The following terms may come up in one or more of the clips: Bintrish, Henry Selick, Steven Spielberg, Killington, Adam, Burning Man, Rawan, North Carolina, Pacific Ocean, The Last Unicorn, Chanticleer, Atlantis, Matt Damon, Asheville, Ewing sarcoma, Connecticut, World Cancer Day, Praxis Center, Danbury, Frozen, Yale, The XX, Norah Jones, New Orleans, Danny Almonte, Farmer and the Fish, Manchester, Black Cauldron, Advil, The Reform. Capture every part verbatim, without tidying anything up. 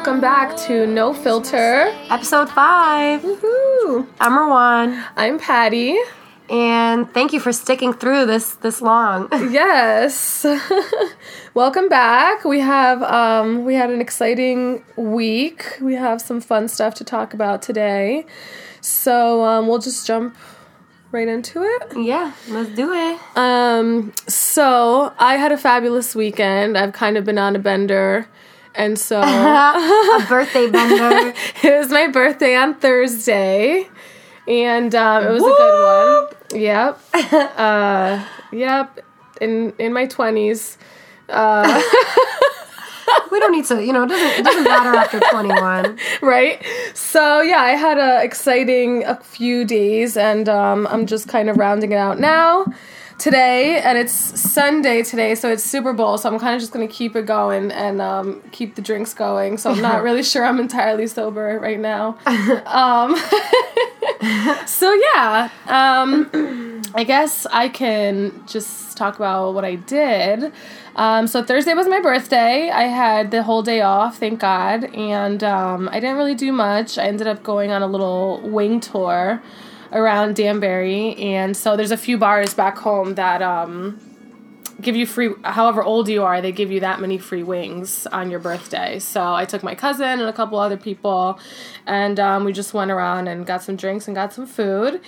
welcome back to No Filter, episode five. Woohoo! I'm Rawan. I'm Patty. And thank you for sticking through this this long. Yes. Welcome back. We have um, we had an exciting week. We have some fun stuff to talk about today. So um, we'll just jump right into it. Yeah, let's do it. Um, so I had a fabulous weekend. I've kind of been on a bender. And so a birthday bender. It was my birthday on Thursday. And um, it was Whoop. a good one. Yep. Uh, yep. In in my twenties. Uh, we don't need to, you know, it doesn't, it doesn't matter after twenty-one. Right? So, yeah, I had an exciting a few days, and um, I'm just kind of rounding it out now today. And it's Sunday today, so it's Super Bowl, so I'm kind of just going to keep it going and um, keep the drinks going. So I'm not really sure I'm entirely sober right now. Um, so, yeah, um, I guess I can just talk about what I did. Um, so Thursday was my birthday. I had the whole day off, thank God, and um, I didn't really do much. I ended up going on a little wing tour around Danbury, and so there's a few bars back home that um, give you free, however old you are, they give you that many free wings on your birthday. So I took my cousin and a couple other people, and um, we just went around and got some drinks and got some food.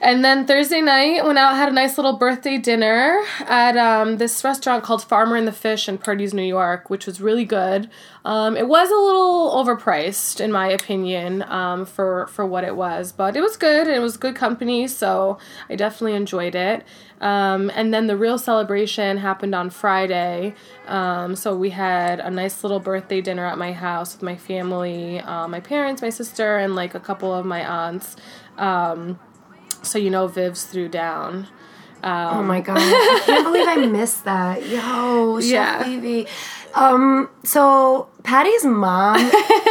And then Thursday night, went out, had a nice little birthday dinner at um, this restaurant called Farmer and the Fish in Purdy's, New York, which was really good. Um, it was a little overpriced, in my opinion, um, for, for what it was. But it was good, and it was good company, so I definitely enjoyed it. Um, and then the real celebration happened on Friday. Um, so we had a nice little birthday dinner at my house with my family, uh, my parents, my sister, and like a couple of my aunts. Um... So, you know, Viv's threw down. Um, oh, my God. I can't believe I missed that. Yo, Chef yeah. Baby. Um, so, Patty's mom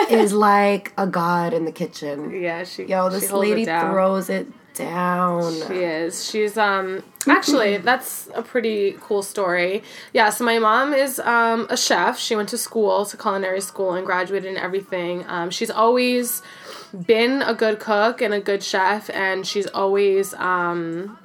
is like a god in the kitchen. Yeah, she Yo, this she lady it throws it down. She is. She's, um... Actually, that's a pretty cool story. Yeah, so my mom is um, a chef. She went to school, to culinary school, and graduated and everything. Um, she's always been a good cook and a good chef, and she's always... Um,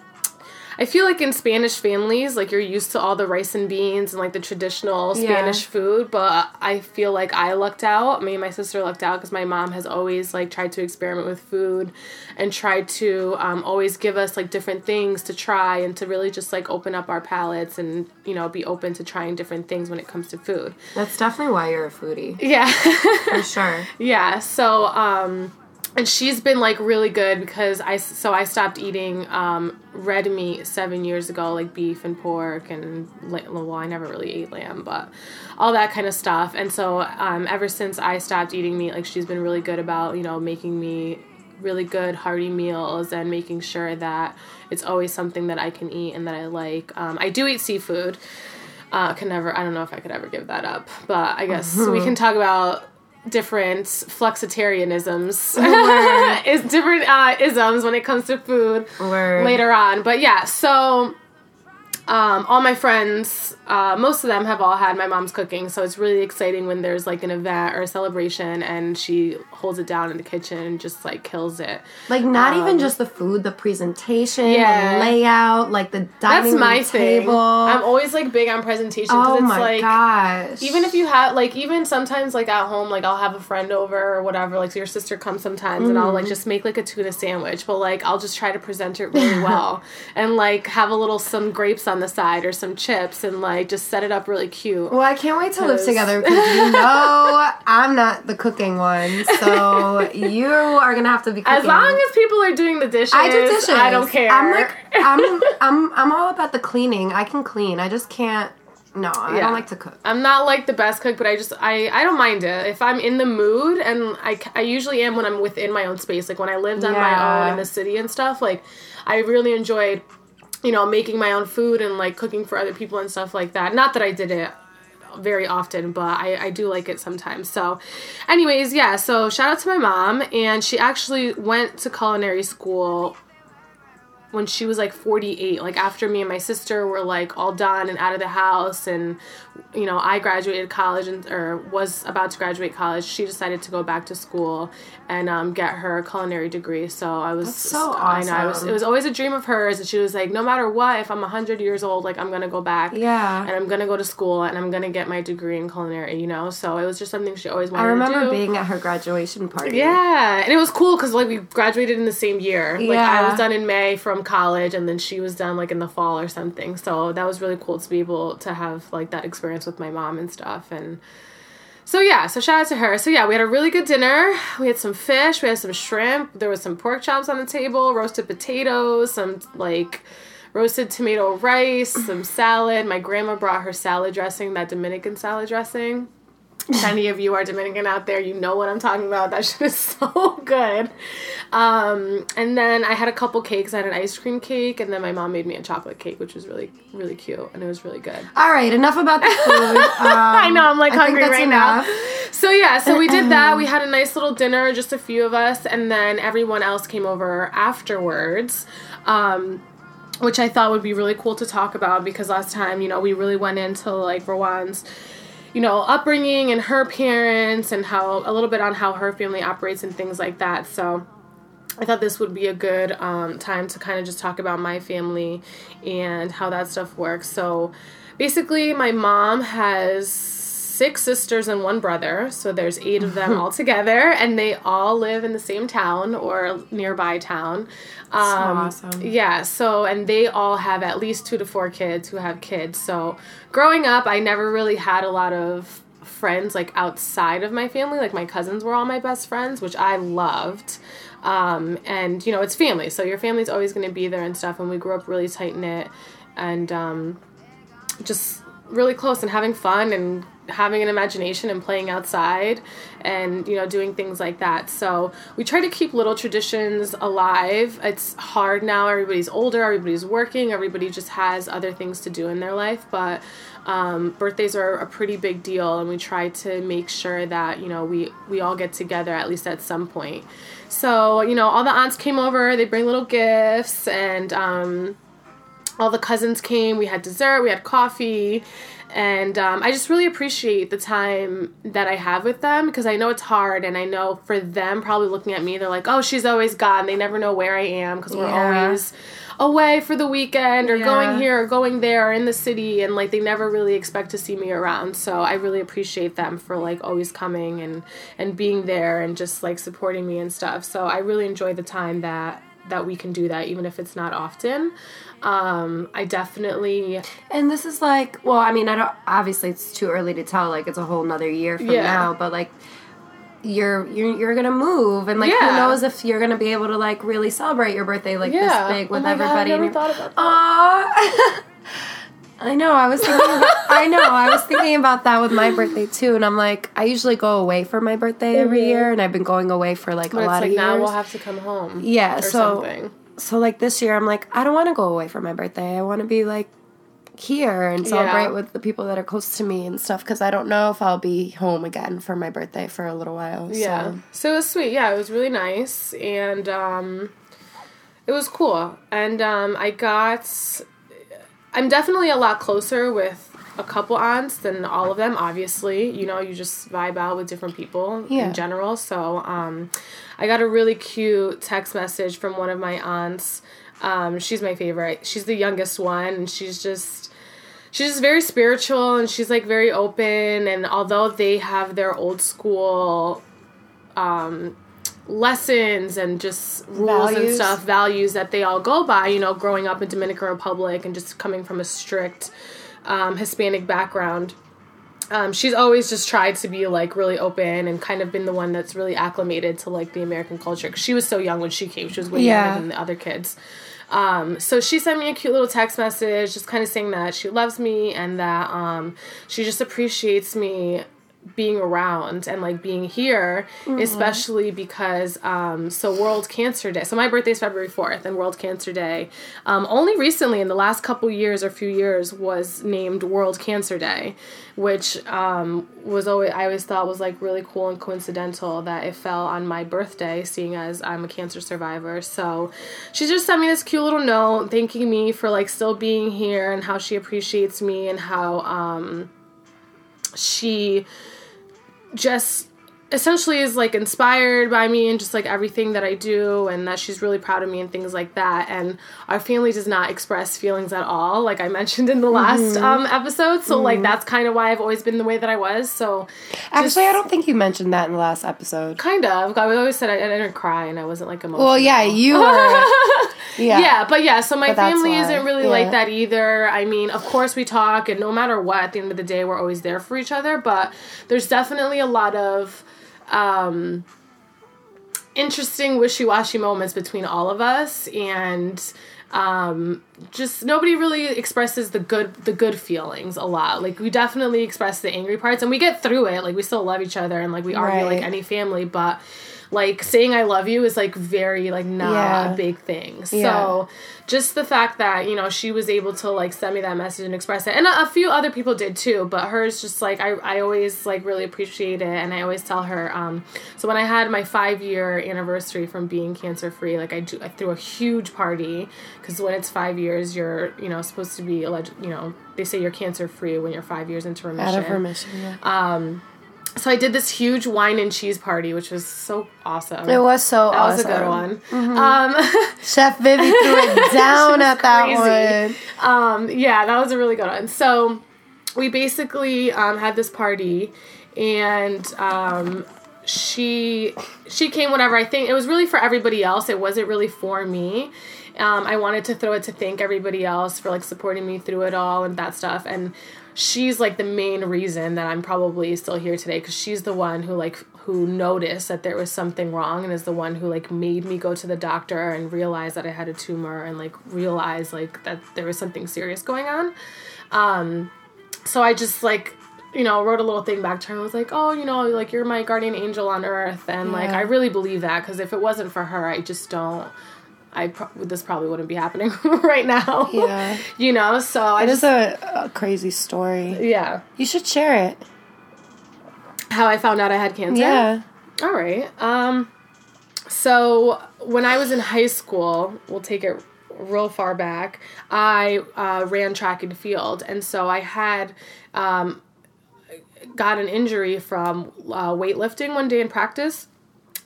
I feel like in Spanish families, like, you're used to all the rice and beans and, like, the traditional Spanish yeah. food, but I feel like I lucked out. Me and my sister lucked out because my mom has always, like, tried to experiment with food and tried to um, always give us, like, different things to try and to really just, like, open up our palates and, you know, be open to trying different things when it comes to food. That's definitely why you're a foodie. Yeah. For sure. Yeah, so... um And she's been, like, really good because I... So I stopped eating um, red meat seven years ago, like beef and pork and... Well, I never really ate lamb, but all that kind of stuff. And so um, ever since I stopped eating meat, like, she's been really good about, you know, making me really good hearty meals and making sure that it's always something that I can eat and that I like. Um, I do eat seafood. Uh, can never... I don't know if I could ever give that up, but I guess mm-hmm. we can talk about... different flexitarianisms is different uh, isms when it comes to food Word. later on. But yeah, so um, all my friends, uh, most of them have all had my mom's cooking, so it's really exciting when there's like an event or a celebration and she holds it down in the kitchen and just like kills it. Like not um, even just the food, the presentation, yeah. the layout, like the dining room table. That's my thing. I'm always like big on presentation because oh it's my like gosh. Even if you have like even sometimes like at home like I'll have a friend over or whatever, like so your sister comes sometimes mm-hmm. and I'll like just make like a tuna sandwich, but like I'll just try to present it really well and like have a little some grapes on the side or some chips and like just set it up really cute. Well, I can't wait to cause... live together because you know I'm not the cooking one, so you are gonna have to be cooking. As long as people are doing the dishes, I do dishes. I don't care. I'm like I'm I'm I'm all about the cleaning. I can clean. I just can't. No, I yeah. don't like to cook. I'm not, like, the best cook, but I just, I, I don't mind it. If I'm in the mood, and I, I usually am when I'm within my own space. Like, when I lived on yeah. my own in the city and stuff, like, I really enjoyed you know, making my own food and, like, cooking for other people and stuff like that. Not that I did it very often, but I, I do like it sometimes. So, anyways, yeah, so shout out to my mom. And she actually went to culinary school when she was like forty-eight, like after me and my sister were like all done and out of the house, and you know, I graduated college and or was about to graduate college, she decided to go back to school and um, get her culinary degree. So I was That's so awesome. I know, I was, it was always a dream of hers, and she was like, no matter what, if I'm one hundred years old, like I'm gonna go back, yeah, and I'm gonna go to school and I'm gonna get my degree in culinary, you know. So it was just something she always wanted to do. I remember being at her graduation party. Yeah, and it was cool because like we graduated in the same year. Yeah. Like I was done in May from college, and then she was done like in the fall or something. So that was really cool to be able to have like that experience with my mom and stuff. And so yeah, so shout out to her. So yeah, we had a really good dinner. We had some fish, we had some shrimp, there was some pork chops on the table, roasted potatoes, some like roasted tomato rice, some salad. My grandma brought her salad dressing, that Dominican salad dressing. If any of you are Dominican out there, you know what I'm talking about. That shit is so good. Um, and then I had a couple cakes. I had an ice cream cake, and then my mom made me a chocolate cake, which was really, really cute, and it was really good. All right, enough about the food. Um, I know, I'm like I hungry right enough. now. So yeah, so we did that. We had a nice little dinner, just a few of us, and then everyone else came over afterwards. Um... Which I thought would be really cool to talk about, because last time, you know, we really went into, like, Rawan's, you know, upbringing and her parents and how, a little bit on how her family operates and things like that. So I thought this would be a good um, time to kind of just talk about my family and how that stuff works. So basically, my mom has six sisters and one brother, so there's eight of them all together, and they all live in the same town or nearby town. Um, so awesome. Yeah, so, and they all have at least two to four kids who have kids. So growing up, I never really had a lot of friends, like, outside of my family. Like, my cousins were all my best friends, which I loved. Um, and, you know, it's family, so your family's always going to be there and stuff, and we grew up really tight-knit and um, just really close and having fun and having an imagination and playing outside and, you know, doing things like that. So we try to keep little traditions alive. It's hard now. Everybody's older. Everybody's working. Everybody just has other things to do in their life. But um, birthdays are a pretty big deal, and we try to make sure that, you know, we, we all get together at least at some point. So, you know, all the aunts came over. They bring little gifts, and um, all the cousins came. We had dessert. We had coffee. And um, I just really appreciate the time that I have with them, because I know it's hard, and I know for them, probably looking at me, they're like, oh, she's always gone. They never know where I am, because we're yeah. always away for the weekend or yeah. going here or going there or in the city, and, like, they never really expect to see me around. So I really appreciate them for, like, always coming and, and being there and just, like, supporting me and stuff. So I really enjoy the time that that we can do that, even if it's not often. Um, I definitely... And this is like... Well, I mean, I don't... Obviously, it's too early to tell. Like, it's a whole nother year from yeah. now. But, like, you're you're, you're going to move. And, like, yeah. who knows if you're going to be able to, like, really celebrate your birthday, like, yeah. this big with oh my everybody. God, I never thought about that. Aww. I know. I was thinking about... I know. I was thinking about that with my birthday, too. And I'm like... I usually go away for my birthday mm-hmm. every year. And I've been going away for, like, but a lot like, of years. But it's like, now we'll have to come home. Yeah, or so... something. So, like, this year, I'm like, I don't want to go away for my birthday. I want to be, like, here and celebrate yeah. with the people that are close to me and stuff, because I don't know if I'll be home again for my birthday for a little while. Yeah. So, so it was sweet. Yeah, it was really nice, and um, it was cool. And um, I got... I'm definitely a lot closer with a couple aunts than all of them, obviously. You know, you just vibe out with different people yeah. in general, so... Um, I got a really cute text message from one of my aunts. Um, she's my favorite. She's the youngest one, and she's just, she's just very spiritual, and she's, like, very open. And although they have their old school um, lessons and just rules values. and stuff, values that they all go by, you know, growing up in Dominican Republic and just coming from a strict um, Hispanic background, Um, she's always just tried to be, like, really open and kind of been the one that's really acclimated to, like, the American culture. 'Cause she was so young when she came. She was way yeah. younger than the other kids. Um, so she sent me a cute little text message just kind of saying that she loves me and that um, she just appreciates me being around and like being here, mm-hmm. especially because um, so World Cancer Day. So my birthday is February fourth, and World Cancer Day um, only recently in the last couple years or few years was named World Cancer Day, which um, was always I always thought was like really cool and coincidental that it fell on my birthday, seeing as I'm a cancer survivor. So she just sent me this cute little note thanking me for like still being here and how she appreciates me and how um, she just essentially is like inspired by me and just like everything that I do, and that she's really proud of me and things like that. And our family does not express feelings at all, like I mentioned in the last mm-hmm. um episode. So mm-hmm. like that's kind of why I've always been the way that I was. So actually just, I don't think you mentioned that in the last episode. Kind of. I always said I, I didn't cry and I wasn't like emotional. Well, yeah, you were. Yeah. yeah, but yeah, so my family why. isn't really yeah. like that either. I mean, of course we talk, and no matter what, at the end of the day, we're always there for each other, but there's definitely a lot of um, interesting wishy-washy moments between all of us, and um, just nobody really expresses the good the good feelings a lot. Like, we definitely express the angry parts, and we get through it. Like, we still love each other, and, like, we argue right. like any family, but like, saying I love you is, like, very, like, not yeah. a big thing. So, yeah. just the fact that, you know, she was able to, like, send me that message and express it. And a, a few other people did, too. But hers just, like, I, I always, like, really appreciate it. And I always tell her, um, so when I had my five-year anniversary from being cancer-free, like, I, do, I threw a huge party. Because when it's five years, you're, you know, supposed to be, alleged, you know, they say you're cancer-free when you're five years into remission. Out of remission, yeah. Um... So I did this huge wine and cheese party, which was so awesome. It was so that awesome. That was a good one. Mm-hmm. Um, Chef Vivi threw it down at that crazy. one. Um, yeah, that was a really good one. So we basically um, had this party, and um, she she came whenever I think. It was really for everybody else. It wasn't really for me. Um, I wanted to throw it to thank everybody else for, like, supporting me through it all and that stuff. And she's, like, the main reason that I'm probably still here today, because she's the one who, like, who noticed that there was something wrong, and is the one who, like, made me go to the doctor and realize that I had a tumor and, like, realize, like, that there was something serious going on. Um, so I just, like, you know, wrote a little thing back to her and was like, oh, you know, like, you're my guardian angel on earth. And, yeah. like, I really believe that, because if it wasn't for her, I just don't. I pro- this probably wouldn't be happening right now. Yeah. You know, so I it just... It is a, a crazy story. Yeah. You should share it. How I found out I had cancer? Yeah. All right. Um, so when I was in high school, we'll take it real far back, I uh, ran track and field. And so I had... Um, got an injury from uh, weightlifting one day in practice.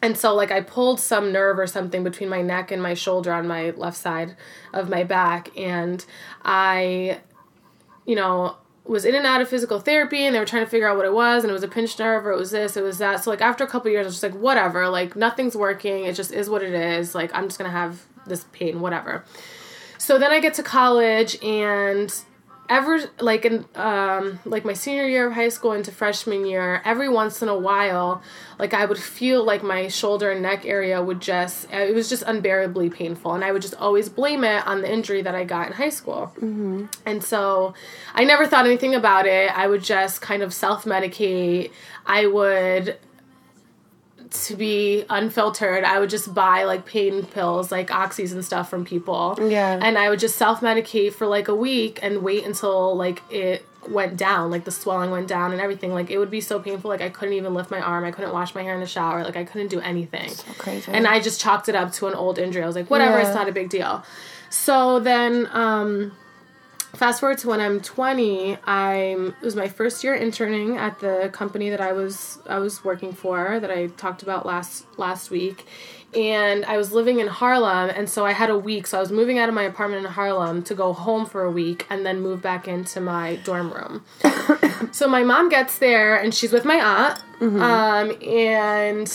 And so, like, I pulled some nerve or something between my neck and my shoulder on my left side of my back. And I, you know, was in and out of physical therapy, and they were trying to figure out what it was. And it was a pinched nerve, or it was this, it was that. So, like, after a couple years, I was just like, whatever. Like, nothing's working. It just is what it is. Like, I'm just going to have this pain, whatever. So then I get to college, and... Ever, like, in, um, like, my senior year of high school into freshman year, every once in a while, like, I would feel like my shoulder and neck area would just, it was just unbearably painful, and I would just always blame it on the injury that I got in high school. Mm-hmm. And so I never thought anything about it. I would just kind of self-medicate. I would... to be unfiltered, I would just buy, like, pain pills, like Oxys and stuff from people. Yeah. And I would just self-medicate for, like, a week and wait until, like, it went down, like, the swelling went down and everything. Like, it would be so painful, like, I couldn't even lift my arm. I couldn't wash my hair in the shower. Like, I couldn't do anything. So crazy. And I just chalked it up to an old injury. I was like, whatever, yeah. It's not a big deal. So then, um... fast forward to when I'm twenty, I'm, it was my first year interning at the company that I was I was working for, that I talked about last last week, and I was living in Harlem, and so I had a week, so I was moving out of my apartment in Harlem to go home for a week, and then move back into my dorm room. So my mom gets there, and she's with my aunt, mm-hmm. um, and...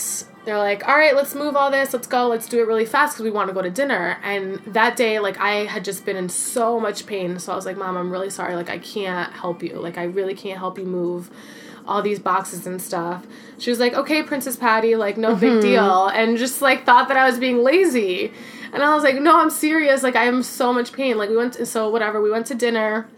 they're like, all right, let's move all this. Let's go. Let's do it really fast because we want to go to dinner. And that day, like, I had just been in so much pain. So I was like, Mom, I'm really sorry. Like, I can't help you. Like, I really can't help you move all these boxes and stuff. She was like, okay, Princess Patty, like, no mm-hmm. big deal. And just, like, thought that I was being lazy. And I was like, no, I'm serious. Like, I am so much pain. Like, we went to, so whatever. We went to dinner.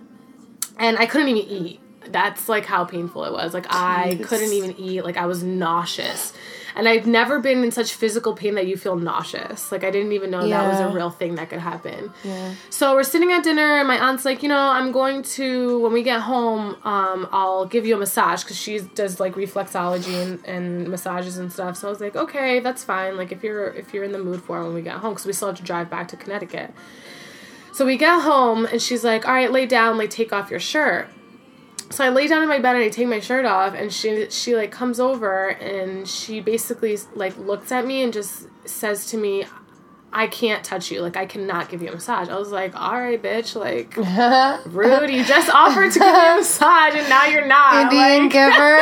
And I couldn't even eat. that's like how painful it was. Like I Jeez. couldn't even eat. Like I was nauseous. And I've never been in such physical pain that you feel nauseous. Like, I didn't even know yeah. that was a real thing that could happen. Yeah. So we're sitting at dinner, and my aunt's like, you know, I'm going to, when we get home, um, I'll give you a massage, because she does, like, reflexology and, and massages and stuff. So I was like, okay, that's fine. Like, if you're if you're in the mood for it when we get home, because we still have to drive back to Connecticut. So we get home, and she's like, all right, lay down, like, take off your shirt. So I lay down in my bed and I take my shirt off, and she, she like, comes over, and she basically, like, looks at me and just says to me, I can't touch you. Like, I cannot give you a massage. I was like, all right, bitch. Like, rude. You just offered to give me a massage, and now you're not. Indian like, giver.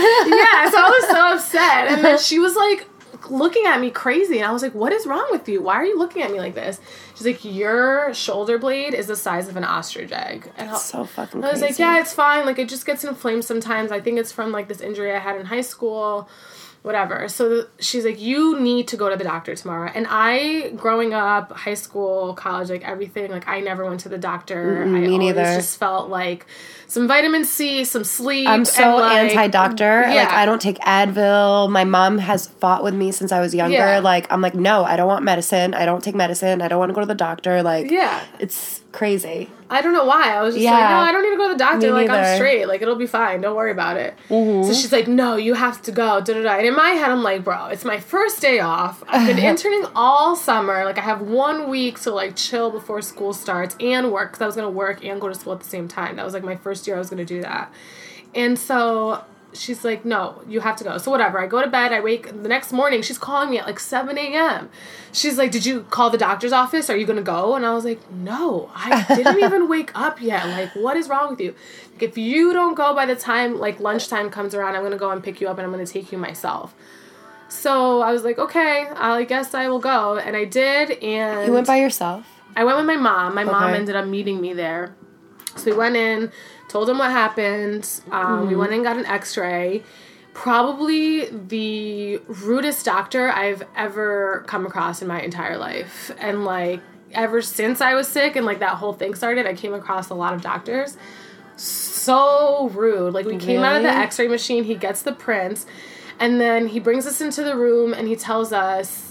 Yeah, so I was so upset. And then she was, like, looking at me crazy, and I was like, what is wrong with you? Why are you looking at me like this? She's like, your shoulder blade is the size of an ostrich egg. And That's so fucking crazy. I was crazy. like, yeah, it's fine. Like, it just gets inflamed sometimes. I think it's from, like, this injury I had in high school, whatever. So th- she's like, you need to go to the doctor tomorrow. And I, growing up, high school, college, like, everything, like, I never went to the doctor. Mm, I me always neither. just felt like some vitamin C, some sleep. I'm so and, like, anti-doctor. Yeah. Like, I don't take Advil. My mom has fought with me since I was younger. Yeah. Like, I'm like, no, I don't want medicine. I don't take medicine. I don't want to go to the doctor, like, yeah, it's crazy. I don't know why. I was just yeah. like, no, I don't need to go to the doctor. Me like, neither. I'm straight. Like, it'll be fine. Don't worry about it. Mm-hmm. So she's like, no, you have to go. Da da da. And in my head, I'm like, bro, it's my first day off. I've been interning all summer. Like, I have one week to, like, chill before school starts and work, because I was going to work and go to school at the same time. That was, like, my first year I was going to do that. And so she's like, no, you have to go. So whatever. I go to bed. I wake the next morning. She's calling me at like seven a.m. She's like, did you call the doctor's office? Are you going to go? And I was like, no, I didn't even wake up yet. Like, what is wrong with you? Like, if you don't go by the time, like, lunchtime comes around, I'm going to go and pick you up, and I'm going to take you myself. So I was like, okay, I guess I will go. And I did. And you went by yourself? I went with my mom. My okay. mom ended up meeting me there. So we went in. Told him what happened. Um, mm-hmm. We went and got an x-ray. Probably the rudest doctor I've ever come across in my entire life. And, like, ever since I was sick and, like, that whole thing started, I came across a lot of doctors. So rude. Like, we came really? out of the x-ray machine. He gets the prints. And then he brings us into the room, and he tells us,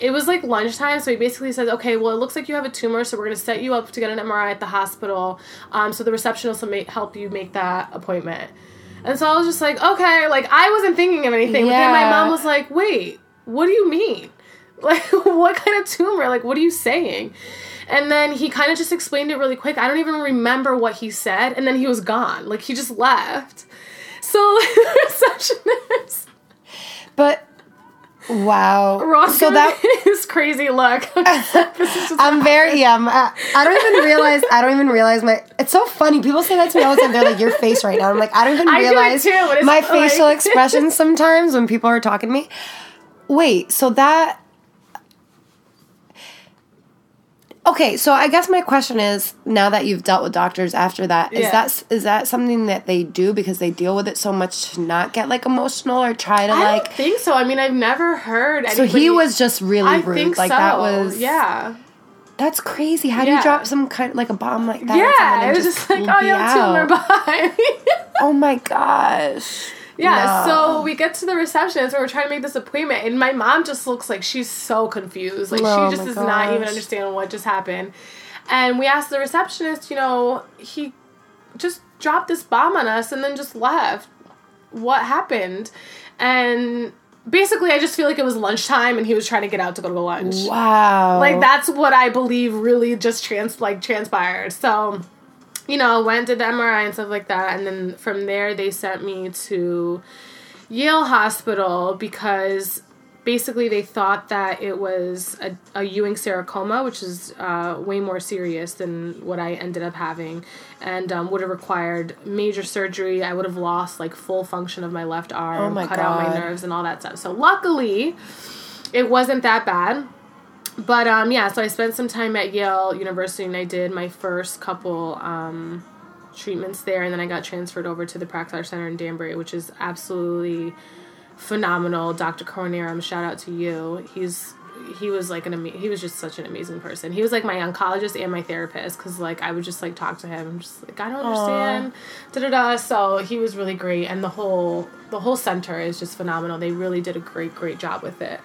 it was, like, lunchtime, so he basically says, okay, well, it looks like you have a tumor, so we're going to set you up to get an M R I at the hospital, um, so the receptionist will ma- help you make that appointment. And so I was just like, okay, like, I wasn't thinking of anything, yeah. but then my mom was like, wait, what do you mean? Like, what kind of tumor? Like, what are you saying? And then he kind of just explained it really quick. I don't even remember what he said, and then he was gone. Like, he just left. So, like, the receptionist. But... Wow. Ross so that is crazy look. I'm very, yeah, I'm, I, I don't even realize, I don't even realize my, it's so funny. People say that to me all the time. They're like, your face right now. I'm like, I don't even I realize do it too, but it's my like, facial expressions sometimes when people are talking to me. Wait, so that, okay, so I guess my question is, now that you've dealt with doctors after that, yeah. is that is that something that they do because they deal with it so much to not get, like, emotional or try to, I like... I don't think so. I mean, I've never heard anybody... So he was just really I rude. Think like, so. That was... yeah. That's crazy. How yeah. do you drop some kind of, like, a bomb like that? Yeah, it was just, just like, oh, you have tumor, bye. Oh, my gosh. Yeah, no. So we get to the receptionist and we're trying to make this appointment, and my mom just looks like she's so confused. Like, oh, she just does gosh. not even understand what just happened. And we asked the receptionist, you know, he just dropped this bomb on us and then just left. What happened? And basically, I just feel like it was lunchtime and he was trying to get out to go to lunch. Wow. Like, that's what I believe really just trans like transpired. So... you know, went, did the M R I and stuff like that. And then from there, they sent me to Yale Hospital because basically they thought that it was a, a Ewing sarcoma, which is uh, way more serious than what I ended up having, and um, would have required major surgery. I would have lost, like, full function of my left arm, oh my cut God. out my nerves and all that stuff. So luckily, it wasn't that bad. But, um, yeah, so I spent some time at Yale University, and I did my first couple um, treatments there, and then I got transferred over to the Praxis Center in Danbury, which is absolutely phenomenal. Doctor Cornerum, shout out to you. He's he was like an ama- he was just such an amazing person. He was like my oncologist and my therapist, because like I would just like talk to him, just like I don't understand, da da da. So he was really great, and the whole the whole center is just phenomenal. They really did a great great job with it.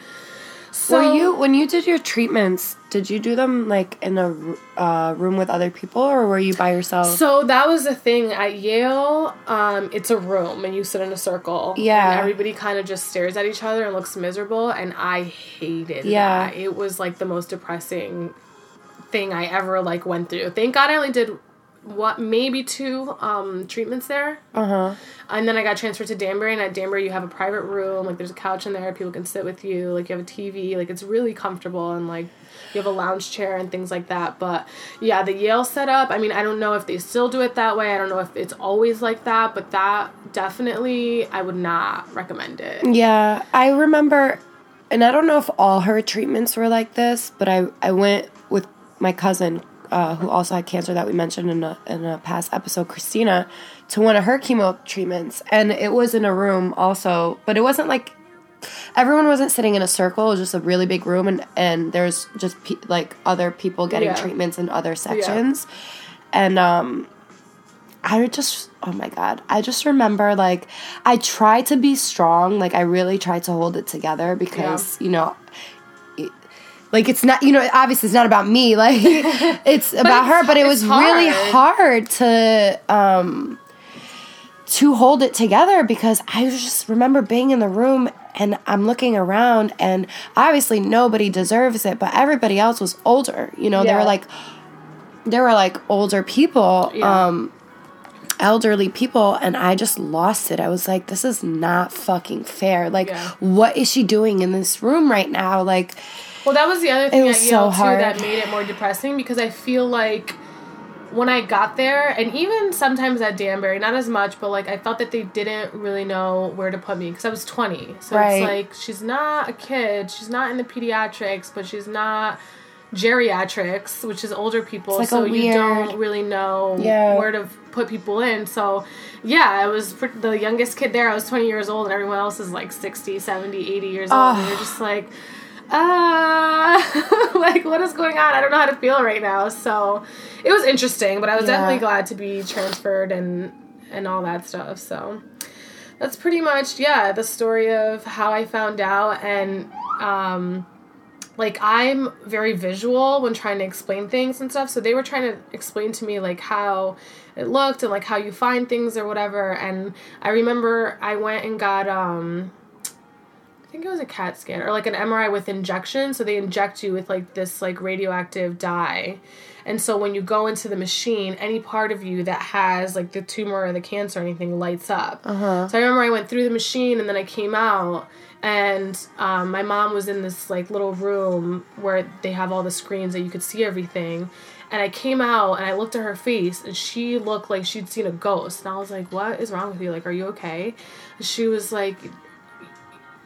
So were you when you did your treatments, did you do them like in a uh, room with other people, or were you by yourself? So that was the thing at Yale. Um, it's a room and you sit in a circle. Yeah, and everybody kind of just stares at each other and looks miserable, and I hated yeah. that. It was like the most depressing thing I ever like went through. Thank God I only did what maybe two um treatments there. Uh-huh. And then I got transferred to Danbury, and at Danbury you have a private room, like there's a couch in there, people can sit with you, like you have a T V, like it's really comfortable, and like you have a lounge chair and things like that. But yeah, the Yale setup, I mean, I don't know if they still do it that way. I don't know if it's always like that, but that definitely I would not recommend it. Yeah, I remember, and I don't know if all her treatments were like this, but I I went with my cousin Uh, who also had cancer that we mentioned in a, in a past episode, Christina, to one of her chemo treatments. And it was in a room also, but it wasn't like, everyone wasn't sitting in a circle. It was just a really big room, and, and there's just pe- like other people getting yeah. treatments in other sections. Yeah. And um, I just, oh my God, I just remember like, I tried to be strong. Like I really tried to hold it together because, yeah. you know, like, it's not, you know, obviously it's not about me, like, it's about it's, her, but it was hard. really hard to, um, to hold it together, because I just remember being in the room, and I'm looking around, and obviously nobody deserves it, but everybody else was older, you know, yeah. they were, like, they were, like, older people, yeah. um, elderly people, and I just lost it. I was like, this is not fucking fair, like, yeah. what is she doing in this room right now, like... Well, that was the other thing at Yale, too, that made it more depressing, because I feel like when I got there, and even sometimes at Danbury, not as much, but, like, I felt that they didn't really know where to put me, because I was twenty. So right. it's like, she's not a kid, she's not in the pediatrics, but she's not geriatrics, which is older people, like so weird... you don't really know yeah. where to put people in. So, yeah, I was the youngest kid there. I was twenty years old, and everyone else is, like, sixty, seventy, eighty years old, oh. and you're just like... Uh, like, what is going on? I don't know how to feel right now. So it was interesting, but I was yeah. definitely glad to be transferred and and all that stuff. So that's pretty much, yeah, the story of how I found out. And, um, like, I'm very visual when trying to explain things and stuff. So they were trying to explain to me, like, how it looked and, like, how you find things or whatever. And I remember I went and got, um... I think it was a CAT scan or like an M R I with injection. So they inject you with like this like radioactive dye. And so when you go into the machine, any part of you that has like the tumor or the cancer or anything lights up. Uh-huh. So I remember I went through the machine and then I came out, and um, my mom was in this like little room where they have all the screens that you could see everything. And I came out and I looked at her face, and she looked like she'd seen a ghost. And I was like, what is wrong with you? Like, are you okay? And she was like...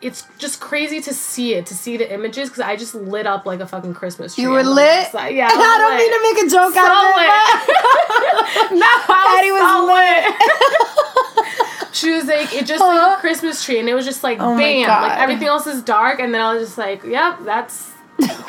It's just crazy to see it, to see the images, because I just lit up like a fucking Christmas tree. You were lit? So, yeah. I, and I don't lit. mean to make a joke so out of it. No, Patty was so lit. lit. She was like, it just uh-huh. like a Christmas tree, and it was just like, oh bam, like everything else is dark, and then I was just like, yep, that's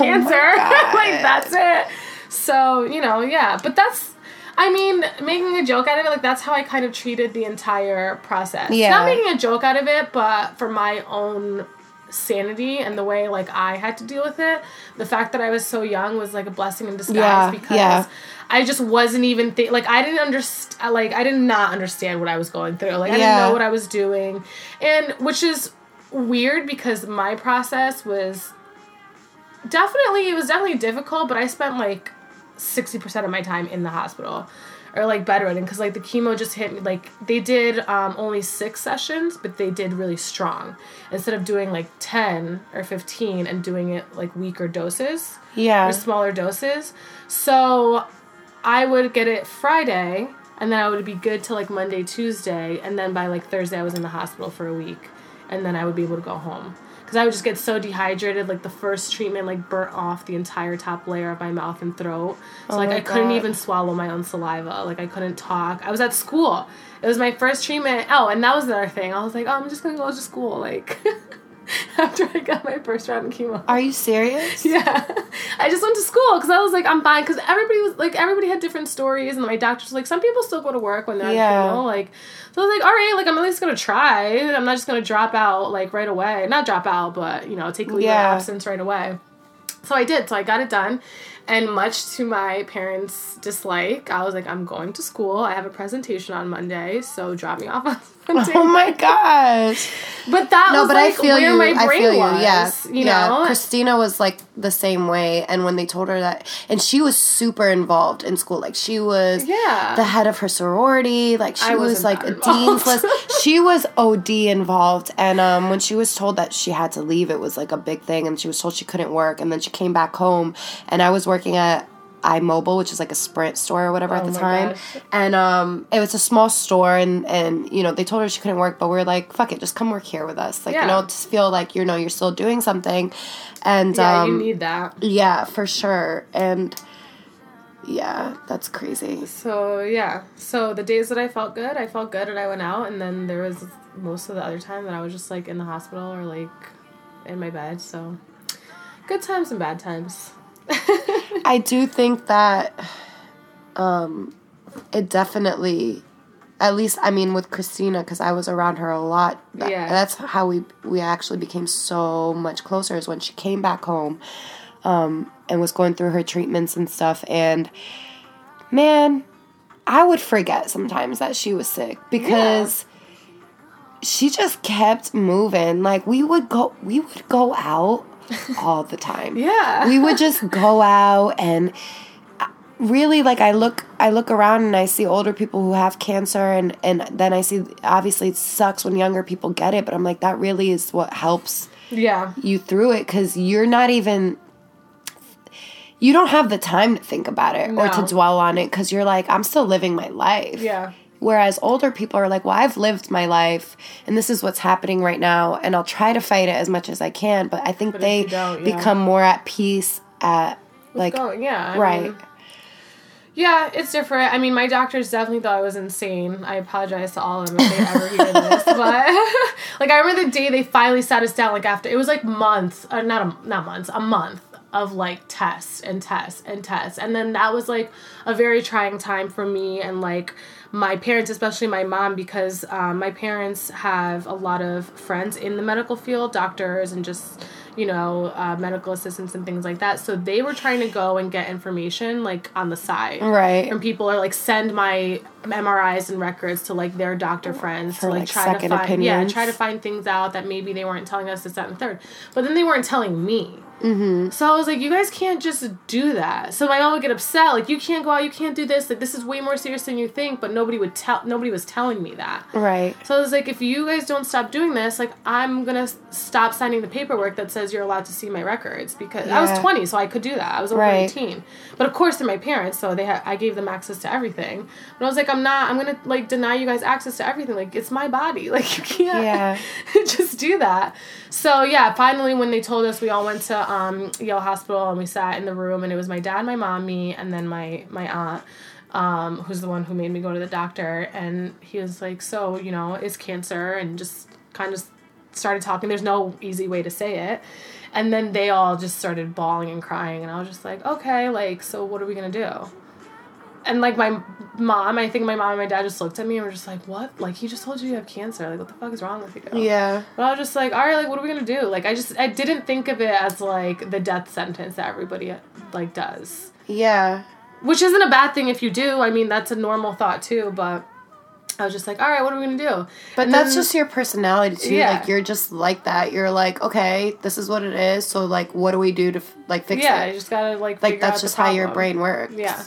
cancer. Oh like, that's it. So, you know, yeah, but that's, I mean, making a joke out of it, like, that's how I kind of treated the entire process. Yeah. Not making a joke out of it, but for my own sanity and the way, like, I had to deal with it, the fact that I was so young was, like, a blessing in disguise yeah, because yeah. I just wasn't even, thi- like, I didn't understand, like, I did not understand what I was going through. Like, I yeah. didn't know what I was doing, and which is weird because my process was definitely, it was definitely difficult, but I spent, like, sixty percent of my time in the hospital or like bedridden, because like the chemo just hit me, like they did um only six sessions, but they did really strong instead of doing like ten or fifteen and doing it like weaker doses yeah or smaller doses. So I would get it Friday, and then I would be good till like Monday, Tuesday, and then by like Thursday I was in the hospital for a week, and then I would be able to go home. Because I would just get so dehydrated, like the first treatment like burnt off the entire top layer of my mouth and throat. So oh like I God. couldn't even swallow my own saliva. Like I couldn't talk. I was at school. It was my first treatment. Oh, and that was another thing. I was like, oh, I'm just gonna go to school. Like after I got my first round of chemo. Are you serious? Yeah. I just went to school because I was like, I'm fine. Because everybody was like, everybody had different stories. And my doctor was like, some people still go to work when they're yeah. on chemo. Like, so I was like, all right, like, I'm at least going to try. I'm not just going to drop out, like, right away. Not drop out, but, you know, take leave yeah. of absence right away. So I did. So I got it done. And much to my parents' dislike, I was like, I'm going to school. I have a presentation on Monday, so drop me off on Monday. Oh, my gosh. But that no, was, but like, I feel where you. my brain I feel was, you, yeah. you yeah. know? Christina was, like, the same way. And when they told her that, and she was super involved in school. Like, she was yeah. the head of her sorority. Like, she was, like, a dean's list. She was O D involved. And um, when she was told that she had to leave, it was, like, a big thing. And she was told she couldn't work. And then she came back home, and I was working working at iMobile, which is like a Sprint store or whatever oh at the time. Gosh. And um, it was a small store, and, and, you know, they told her she couldn't work, but we were like, fuck it, just come work here with us. Like, yeah. you know, just feel like, you know, you're still doing something. And yeah, um, you need that. Yeah, for sure. And yeah, that's crazy. So, yeah. So the days that I felt good, I felt good and I went out, and then there was most of the other time that I was just like in the hospital or like in my bed. So good times and bad times. I do think that um, it definitely, at least, I mean, with Christina, because I was around her a lot, that, yeah. that's how we we actually became so much closer, is when she came back home um, and was going through her treatments and stuff. And, man, I would forget sometimes that she was sick because... Yeah. She just kept moving. Like, we would go, we would go out all the time. yeah. We would just go out, and really, like, I look, I look around and I see older people who have cancer, and, and then I see, obviously it sucks when younger people get it, but I'm like, that really is what helps yeah. you through it, because you're not even, you don't have the time to think about it no. or to dwell on it, because you're like, I'm still living my life. Yeah. Whereas older people are like, well, I've lived my life, and this is what's happening right now, and I'll try to fight it as much as I can. But I think but they yeah. become more at peace at, like, going, yeah, right. Mean, yeah, it's different. I mean, my doctors definitely thought I was insane. I apologize to all of them if they ever hear this. But, like, I remember the day they finally sat us down, like, after, it was, like, months, or not, a, not months, a month. of, like, tests and tests and tests. And then that was, like, a very trying time for me and, like, my parents, especially my mom, because um, my parents have a lot of friends in the medical field, doctors and just, you know, uh, medical assistants and things like that. So they were trying to go and get information, like, on the side. Right. And people are, like, send my M R Is and records to, like, their doctor friends for, to, like, like try second to find, opinions. Yeah, try to find things out that maybe they weren't telling us, this, that, and third. But then they weren't telling me. Mm-hmm. So I was like, you guys can't just do that. So my mom would get upset. Like, you can't go out. You can't do this. Like, this is way more serious than you think. But nobody would tell. Nobody was telling me that. Right. So I was like, if you guys don't stop doing this, like, I'm gonna stop signing the paperwork that says you're allowed to see my records, because yeah. I was twenty, so I could do that. I was over right. eighteen. But of course, they're my parents, so they ha- I gave them access to everything. But I was like, I'm not. I'm gonna, like, deny you guys access to everything. Like, it's my body. Like, you can't yeah. just do that. So yeah, finally, when they told us, we all went to. Um, Yale Hospital, and we sat in the room, and it was my dad, my mom, me, and then my, my aunt, um, who's the one who made me go to the doctor, and he was like, so, you know, it's cancer, and just kind of started talking. There's no easy way to say it. And then they all just started bawling and crying, and I was just like, okay, like, so what are we going to do? And, like, my mom, I think my mom and my dad just looked at me and were just like, what? Like, he just told you you have cancer. Like, what the fuck is wrong with you? Yeah. But I was just like, all right, like, what are we going to do? Like, I just, I didn't think of it as, like, the death sentence that everybody, like, does. Yeah. Which isn't a bad thing if you do. I mean, that's a normal thought, too, but... I was just like, all right, what are we going to do? But and that's then, just your personality, too. Yeah. Like, you're just like that. You're like, okay, this is what it is, so, like, what do we do to, like, fix yeah, it? Yeah, I just got to, like, Like, that's just how your brain works. Yeah.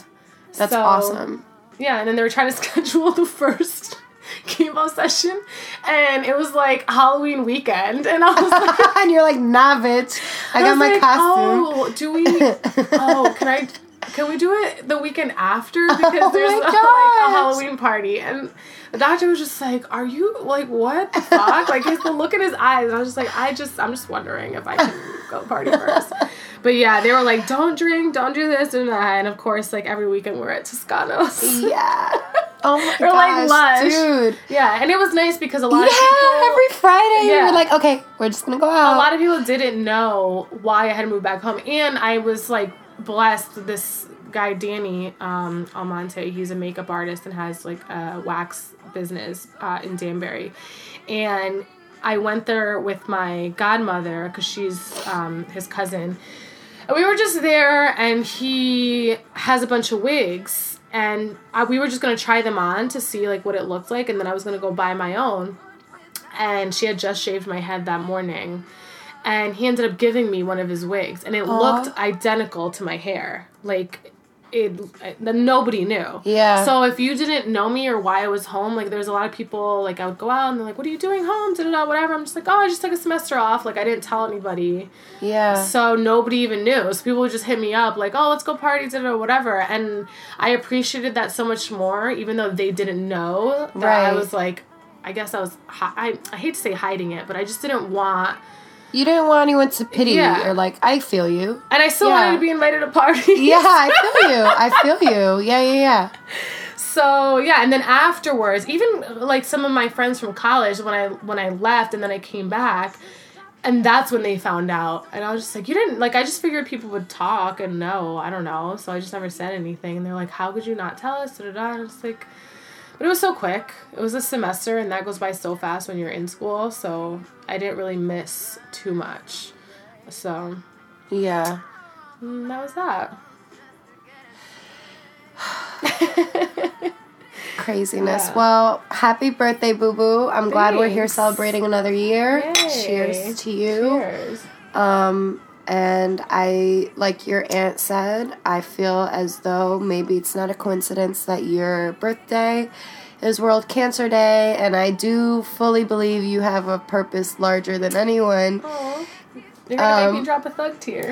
That's so awesome. Yeah, and then they were trying to schedule the first chemo session, and it was, like, Halloween weekend, and I was like... and you're like, nah, bitch, I got my like, costume. Oh, do we... oh, can I... Can we do it the weekend after? Because oh there's a, like, a Halloween party. And the doctor was just like, are you, like, what the fuck? Like, his, the look in his eyes. And I was just like, I just, I'm just wondering if I can go party first. But yeah, they were like, don't drink, don't do this, and that. And of course, like, every weekend we're at Toscano's. Yeah. Oh my or gosh, like lunch. Dude. Yeah, and it was nice because a lot yeah, of people... Yeah, every Friday yeah. we were like, okay, we're just going to go out. A lot of people didn't know why I had to move back home. And I was like blessed. This guy, Danny um, Almonte, he's a makeup artist and has like a wax business uh, in Danbury. And I went there with my godmother because she's um, his cousin. And we were just there and he has a bunch of wigs. And I, we were just going to try them on to see, like, what it looked like. And then I was going to go buy my own. And she had just shaved my head that morning. And he ended up giving me one of his wigs. And it Aww. Looked identical to my hair. Like, it, it nobody knew. Yeah. So if you didn't know me or why I was home, like, there's a lot of people, like, I would go out and they're like, what are you doing home? Da-da-da, whatever. I'm just like, oh, I just took a semester off. Like, I didn't tell anybody. Yeah. So nobody even knew. So people would just hit me up, like, oh, let's go party, da-da-da, whatever. And I appreciated that so much more, even though they didn't know that right. I was, like, I guess I was, hi- I, I hate to say hiding it, but I just didn't want... You didn't want anyone to pity yeah. you or, like, I feel you. And I still yeah. wanted to be invited to parties. Yeah, I feel you. I feel you. Yeah, yeah, yeah. So, yeah, and then afterwards, even, like, some of my friends from college, when I when I left and then I came back, and that's when they found out. And I was just like, you didn't, like, I just figured people would talk and know. I don't know. So I just never said anything. And they're like, how could you not tell us? Da, da, da. And I was like... But it was so quick. It was a semester, and that goes by so fast when you're in school, so I didn't really miss too much. So, yeah. That was that. Craziness. Yeah. Well, happy birthday, boo-boo. I'm Thanks. Glad we're here celebrating another year. Yay. Cheers to you. Cheers. Um, and I, like your aunt said, I feel as though maybe it's not a coincidence that your birthday is World Cancer Day, and I do fully believe you have a purpose larger than anyone. Aww. You're going to um, make me drop a thug tear.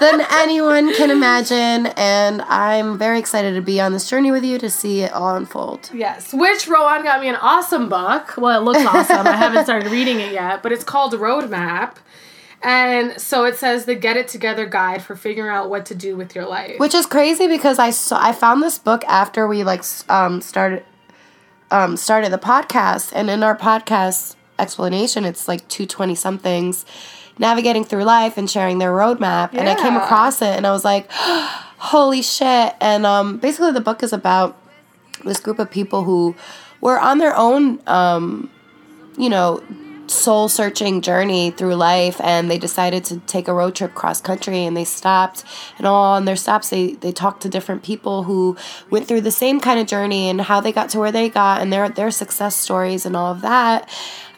than anyone can imagine, and I'm very excited to be on this journey with you to see it all unfold. Yes, which Rowan got me an awesome book. Well, it looks awesome. I haven't started reading it yet, but it's called Roadmap. And so it says the Get It Together guide for figuring out what to do with your life. Which is crazy because I saw, I found this book after we like um, started um, started the podcast, and in our podcast explanation, it's like two twenty somethings navigating through life and sharing their roadmap. Yeah. And I came across it, and I was like, "Holy shit!" And um, basically, the book is about this group of people who were on their own, um, you know. soul-searching journey through life, and they decided to take a road trip cross-country, and they stopped, and all on their stops, they, they talked to different people who went through the same kind of journey and how they got to where they got and their their success stories and all of that.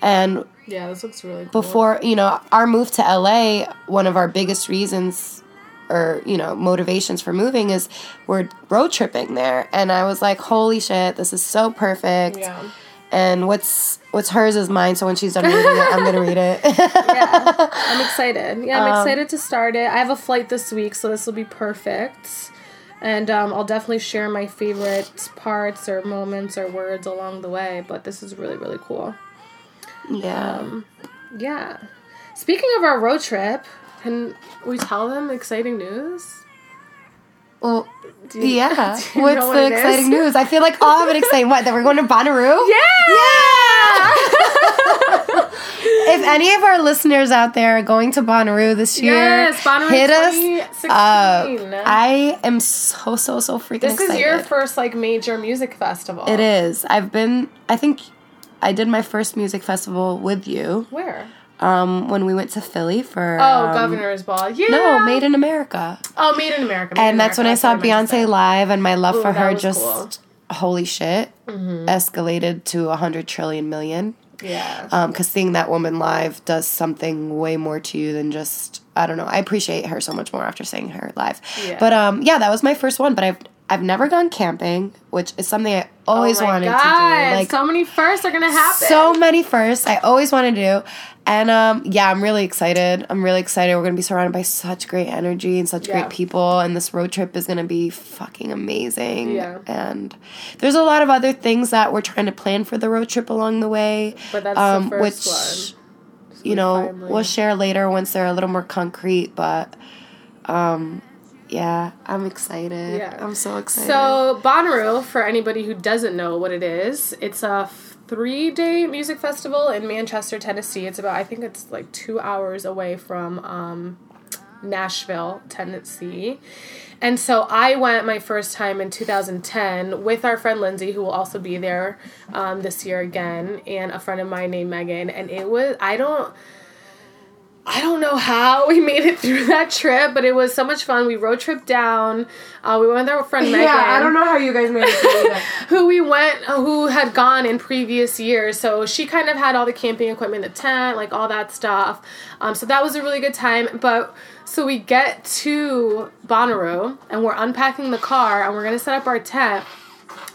And yeah, this looks really cool. Before, you know, our move to L A, one of our biggest reasons or, you know, motivations for moving is we're road tripping there, and I was like, holy shit, this is so perfect. Yeah. And what's what's hers is mine, so when she's done reading it, I'm going to read it. Yeah, I'm excited. Yeah, I'm um, excited to start it. I have a flight this week, so this will be perfect. And um, I'll definitely share my favorite parts or moments or words along the way, but this is really, really cool. Yeah. Um, yeah. Speaking of our road trip, can we tell them exciting news? Well, you, yeah. What's what the exciting is? News? I feel like all of it exciting. What, that we're going to Bonnaroo? Yeah! Yeah! If any of our listeners out there are going to Bonnaroo this year, yes, Bonnaroo hit us up. I am so, so, so freaking this excited. This is your first, like, major music festival. It is. I've been, I think I did my first music festival with you. Where? Um, when we went to Philly for... Oh, um, Governor's Ball. Yeah. No, Made in America. Oh, Made in America. Made and in that's America. When I saw Beyonce live, and my love Ooh, for her just, cool. holy shit, mm-hmm. escalated to one hundred trillion million. Yeah. Um, because seeing that woman live does something way more to you than just, I don't know, I appreciate her so much more after seeing her live. Yeah. But, um, yeah, that was my first one, but I've... I've never gone camping, which is something I always oh my wanted God. To do. Like, so many firsts are going to happen. So many firsts I always wanted to do. And, um, yeah, I'm really excited. I'm really excited. We're going to be surrounded by such great energy and such yeah. great people. And this road trip is going to be fucking amazing. Yeah. And there's a lot of other things that we're trying to plan for the road trip along the way. But that's um, the first which, one. So you know, finally. We'll share later once they're a little more concrete. But, um... Yeah, I'm excited. Yeah. I'm so excited. So, Bonnaroo, for anybody who doesn't know what it is, it's a three-day music festival in Manchester, Tennessee. It's about, I think it's like two hours away from um, Nashville, Tennessee. And so I went my first time in two thousand ten with our friend Lindsay, who will also be there um, this year again, and a friend of mine named Megan. And it was, I don't... I don't know how we made it through that trip, but it was so much fun. We road tripped down. Uh, we went with our friend Megan. Yeah, I don't know how you guys made it through that. Who we went, who had gone in previous years. So she kind of had all the camping equipment, the tent, like all that stuff. Um, so that was a really good time. But so we get to Bonnaroo, and we're unpacking the car, and we're going to set up our tent,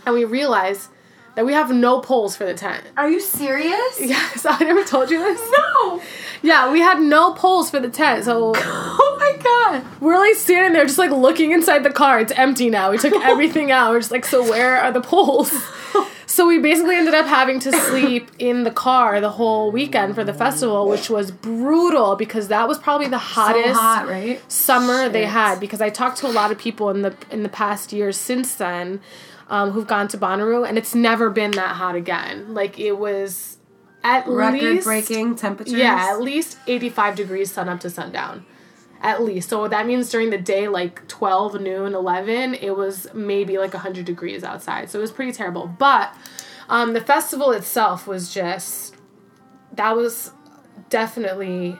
and we realize that we have no poles for the tent. Are you serious? Yes, I never told you this. No. Yeah, we had no poles for the tent, so... Oh, my God. We're, like, standing there just, like, looking inside the car. It's empty now. We took everything out. We're just like, so where are the poles? So we basically ended up having to sleep in the car the whole weekend for the festival, which was brutal because that was probably the hottest so hot, right? summer Shit. They had. Because I talked to a lot of people in the in the past years since then um, who've gone to Bonnaroo, and it's never been that hot again. Like, it was... At record-breaking temperatures. Yeah, at least eighty-five degrees sun up to sundown. At least. So that means during the day, like twelve, noon, eleven, it was maybe like one hundred degrees outside. So it was pretty terrible. But um, the festival itself was just... That was definitely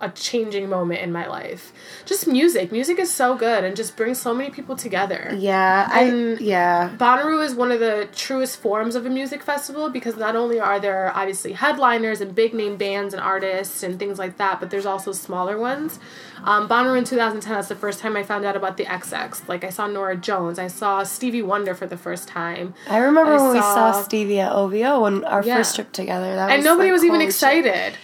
a changing moment in my life. Just music. Music is so good and just brings so many people together. Yeah. And I, yeah. Bonnaroo is one of the truest forms of a music festival because not only are there obviously headliners and big name bands and artists and things like that, but there's also smaller ones. Um, Bonnaroo in two thousand ten, that's the first time I found out about the X X. Like, I saw Norah Jones. I saw Stevie Wonder for the first time. I remember I when saw, we saw Stevie at O V O on our yeah. first trip together. That and was nobody like, was even excited. Shit.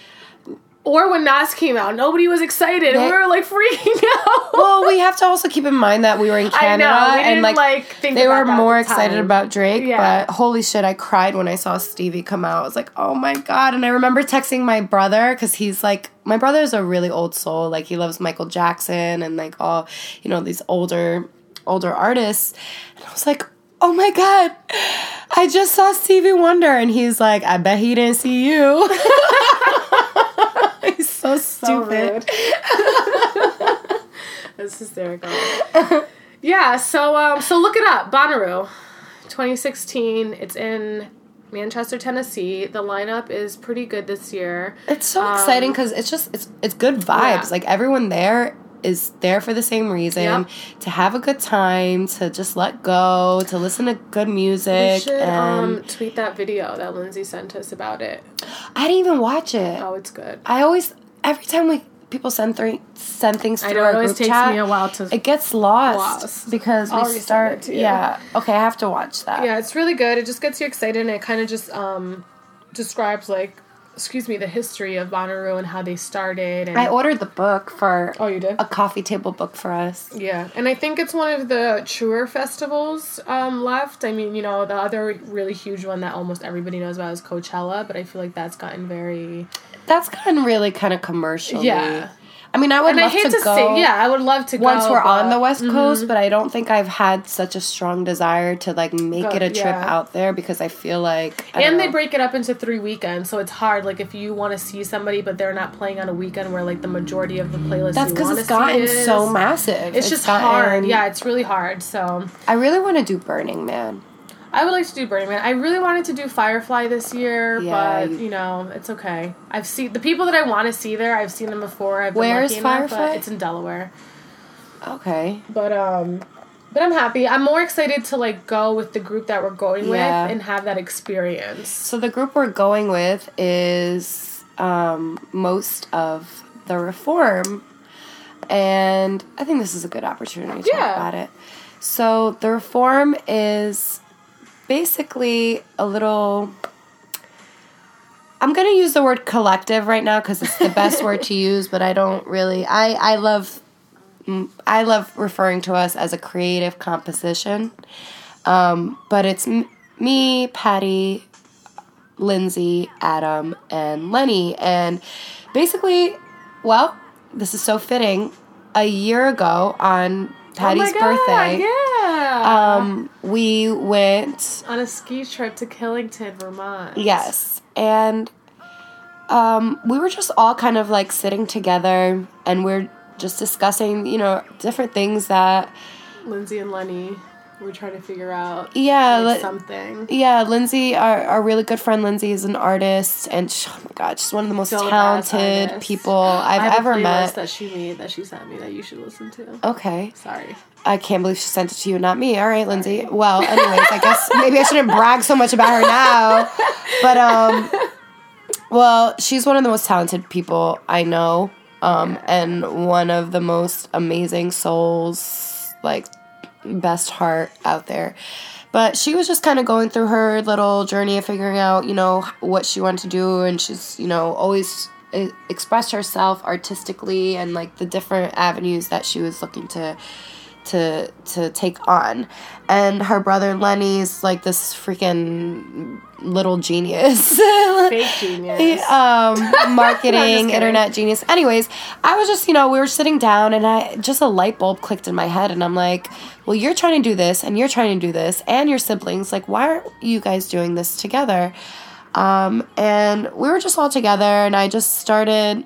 Or when Nas came out, nobody was excited. They, we were, like, freaking out. Well, we have to also keep in mind that we were in Canada. I know, we didn't, and, like, like think they about were more excited about Drake. Yeah. But, holy shit, I cried when I saw Stevie come out. I was like, oh, my God. And I remember texting my brother because he's, like, my brother's a really old soul. Like, he loves Michael Jackson and, like, all, you know, these older, older artists. And I was like, oh, my God, I just saw Stevie Wonder. And he's like, I bet he didn't see you. He's so stupid. So that's hysterical. Yeah, so um, so look it up. Bonnaroo, twenty sixteen. It's in Manchester, Tennessee. The lineup is pretty good this year. It's so um, exciting because it's just it's it's good vibes. Yeah. Like, everyone there is there for the same reason, yep. to have a good time, to just let go, to listen to good music. We should and um, tweet that video that Lindsay sent us about it. I didn't even watch it. Oh, it's good. I always, every time we people send three, send things through our group chat, it always takes me a while to. It gets lost, lost. because I'll we start. Yeah. Okay, I have to watch that. Yeah, it's really good. It just gets you excited, and it kind of just um, describes like. Excuse me, the history of Bonnaroo and how they started. And I ordered the book for... Oh, you did? A coffee table book for us. Yeah, and I think it's one of the truer festivals um, left. I mean, you know, the other really huge one that almost everybody knows about is Coachella, but I feel like that's gotten very... That's gotten really kind of commercial. Yeah. I mean, I would and love I hate to, to go... Say, yeah, I would love to go, once we're but, on the West Coast, mm-hmm. but I don't think I've had such a strong desire to, like, make go, it a trip yeah. out there because I feel like... I and they know. break it up into three weekends, so it's hard. Like, if you want to see somebody, but they're not playing on a weekend where, like, the majority of the playlist That's because it's gotten is, so massive. It's, it's just gotten, hard. Yeah, it's really hard, so... I really want to do Burning Man. I would like to do Burning Man. I really wanted to do Firefly this year, yeah, but, you know, it's okay. I've seen... The people that I want to see there, I've seen them before. I've Where is Firefly? Enough, but it's in Delaware. Okay. But, um... But I'm happy. I'm more excited to, like, go with the group that we're going yeah. with and have that experience. So the group we're going with is, um, most of The Reform. And I think this is a good opportunity to yeah. talk about it. So The Reform is... basically a little, I'm going to use the word collective right now because it's the best word to use, but I don't really, I, I love, I love referring to us as a creative composition, um, but it's m- me, Patty, Lindsay, Adam, and Lenny, and basically, well, this is so fitting, a year ago on Patty's oh my birthday. Yeah. Um, we went on a ski trip to Killington, Vermont. Yes. And um, we were just all kind of like sitting together and we're just discussing, you know, different things that Lindsay and Lenny were trying to figure out. Yeah. Like, something. Yeah. Lindsay, our, our really good friend Lindsay, is an artist and she, oh my God, she's one of the most Still talented people I've I have ever a playlist met. That she made, that she sent me, that you should listen to. Okay. Sorry. I can't believe she sent it to you, not me. All right, Lindsay. Sorry. Well, anyways, I guess maybe I shouldn't brag so much about her now. But, um, well, she's one of the most talented people I know. Um, and one of the most amazing souls, like, best heart out there. But she was just kind of going through her little journey of figuring out, you know, what she wanted to do. And she's, you know, always expressed herself artistically and, like, the different avenues that she was looking to to to take on. And her brother Lenny's, like, this freaking little genius. Fake genius. um, marketing, internet genius. Anyways, I was just, you know, we were sitting down and I just a light bulb clicked in my head and I'm like, well, you're trying to do this and you're trying to do this and your siblings. Like, why aren't you guys doing this together? Um, and we were just all together and I just started,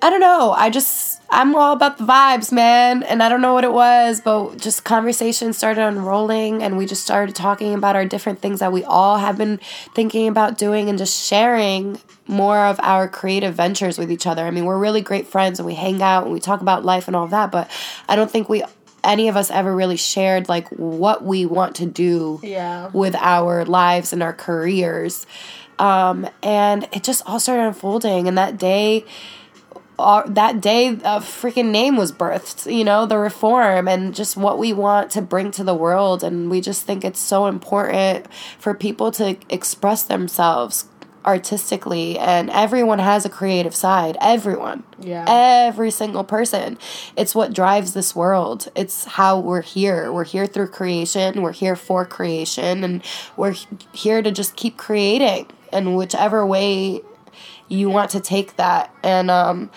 I don't know, I just... I'm all about the vibes, man, and I don't know what it was, but just conversation started unrolling, and we just started talking about our different things that we all have been thinking about doing and just sharing more of our creative ventures with each other. I mean, we're really great friends, and we hang out, and we talk about life and all of that, but I don't think we... any of us ever really shared, like, what we want to do yeah. with our lives and our careers, um, and it just all started unfolding, and that day... All, that day a freaking name was birthed, you know, The Reform, and just what we want to bring to the world. And we just think it's so important for people to express themselves artistically, and everyone has a creative side. Everyone. Yeah. Every single person. It's what drives this world. It's how we're here. We're here through creation. We're here for creation, and we're here to just keep creating in whichever way you want to take that, and um,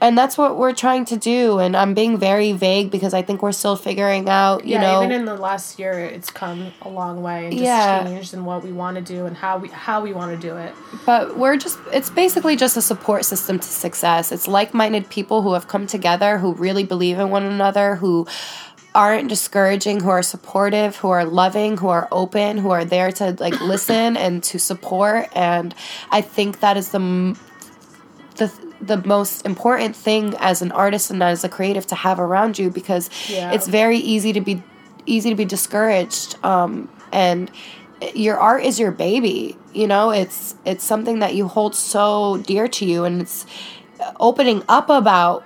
and that's what we're trying to do. And I'm being very vague because I think we're still figuring out, you yeah, know. Yeah, even in the last year, it's come a long way and just yeah. changed in what we want to do and how we how we want to do it. But we're just, it's basically just a support system to success. It's like-minded people who have come together, who really believe in one another, who aren't discouraging, who are supportive, who are loving, who are open, who are there to, like, listen and to support. And I think that is the the the most important thing as an artist and as a creative to have around you, because yeah. it's very easy to be easy to be discouraged, um, and your art is your baby, you know. It's it's something that you hold so dear to you, and it's opening up about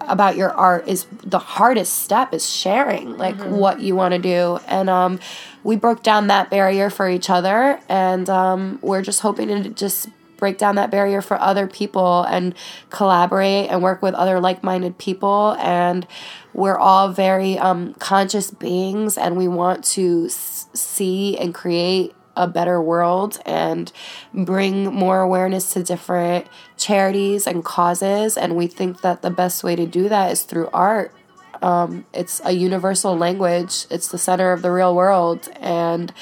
about your art is the hardest step, is sharing, like, mm-hmm. what you want to do. And um, we broke down that barrier for each other, and um, we're just hoping to just break down that barrier for other people and collaborate and work with other like-minded people. And we're all very um, conscious beings, and we want to s- see and create a better world and bring more awareness to different charities and causes. And we think that the best way to do that is through art. Um, it's a universal language. It's the center of the real world. And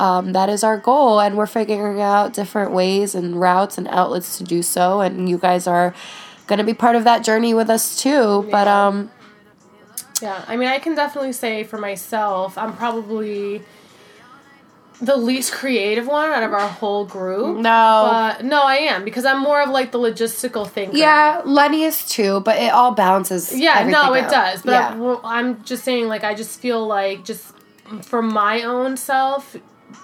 um, that is our goal. And we're figuring out different ways and routes and outlets to do so. And you guys are going to be part of that journey with us too. Yeah. But, um, yeah, I mean, I can definitely say for myself, I'm probably the least creative one out of our whole group. No. But, no, I am, because I'm more of, like, the logistical thinker. Yeah, Lenny is too, but it all balances yeah, everything Yeah, no, it out. does. But yeah. I, I'm just saying, like, I just feel like, just for my own self,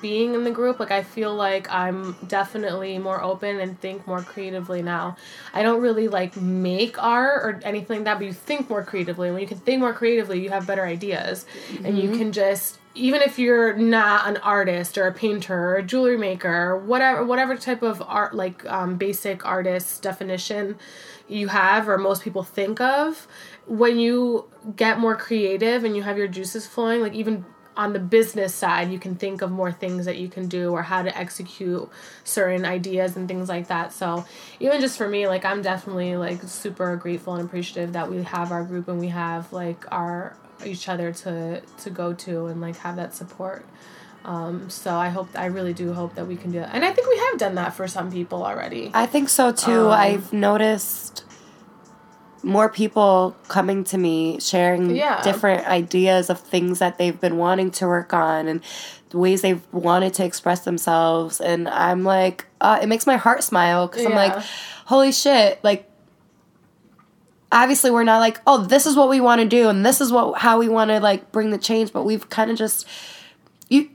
being in the group, like, I feel like I'm definitely more open and think more creatively now. I don't really, like, make art or anything like that, but you think more creatively. When you can think more creatively, you have better ideas. Mm-hmm. And you can just... even if you're not an artist or a painter or a jewelry maker or whatever whatever type of art, like, um, basic artist definition you have or most people think of, when you get more creative and you have your juices flowing, like, even on the business side, you can think of more things that you can do or how to execute certain ideas and things like that. So even just for me, like, I'm definitely, like, super grateful and appreciative that we have our group and we have, like, our each other to to go to and, like, have that support. Um, so I hope, I really do hope that we can do that. And I think we have done that for some people already. I think so, too. Um, I've noticed more people coming to me, sharing yeah. different ideas of things that they've been wanting to work on and ways they've wanted to express themselves. And I'm like, uh, it makes my heart smile because yeah. I'm like, holy shit. Like, obviously we're not like, oh, this is what we want to do and this is what how we want to, like, bring the change. But we've kind of just, you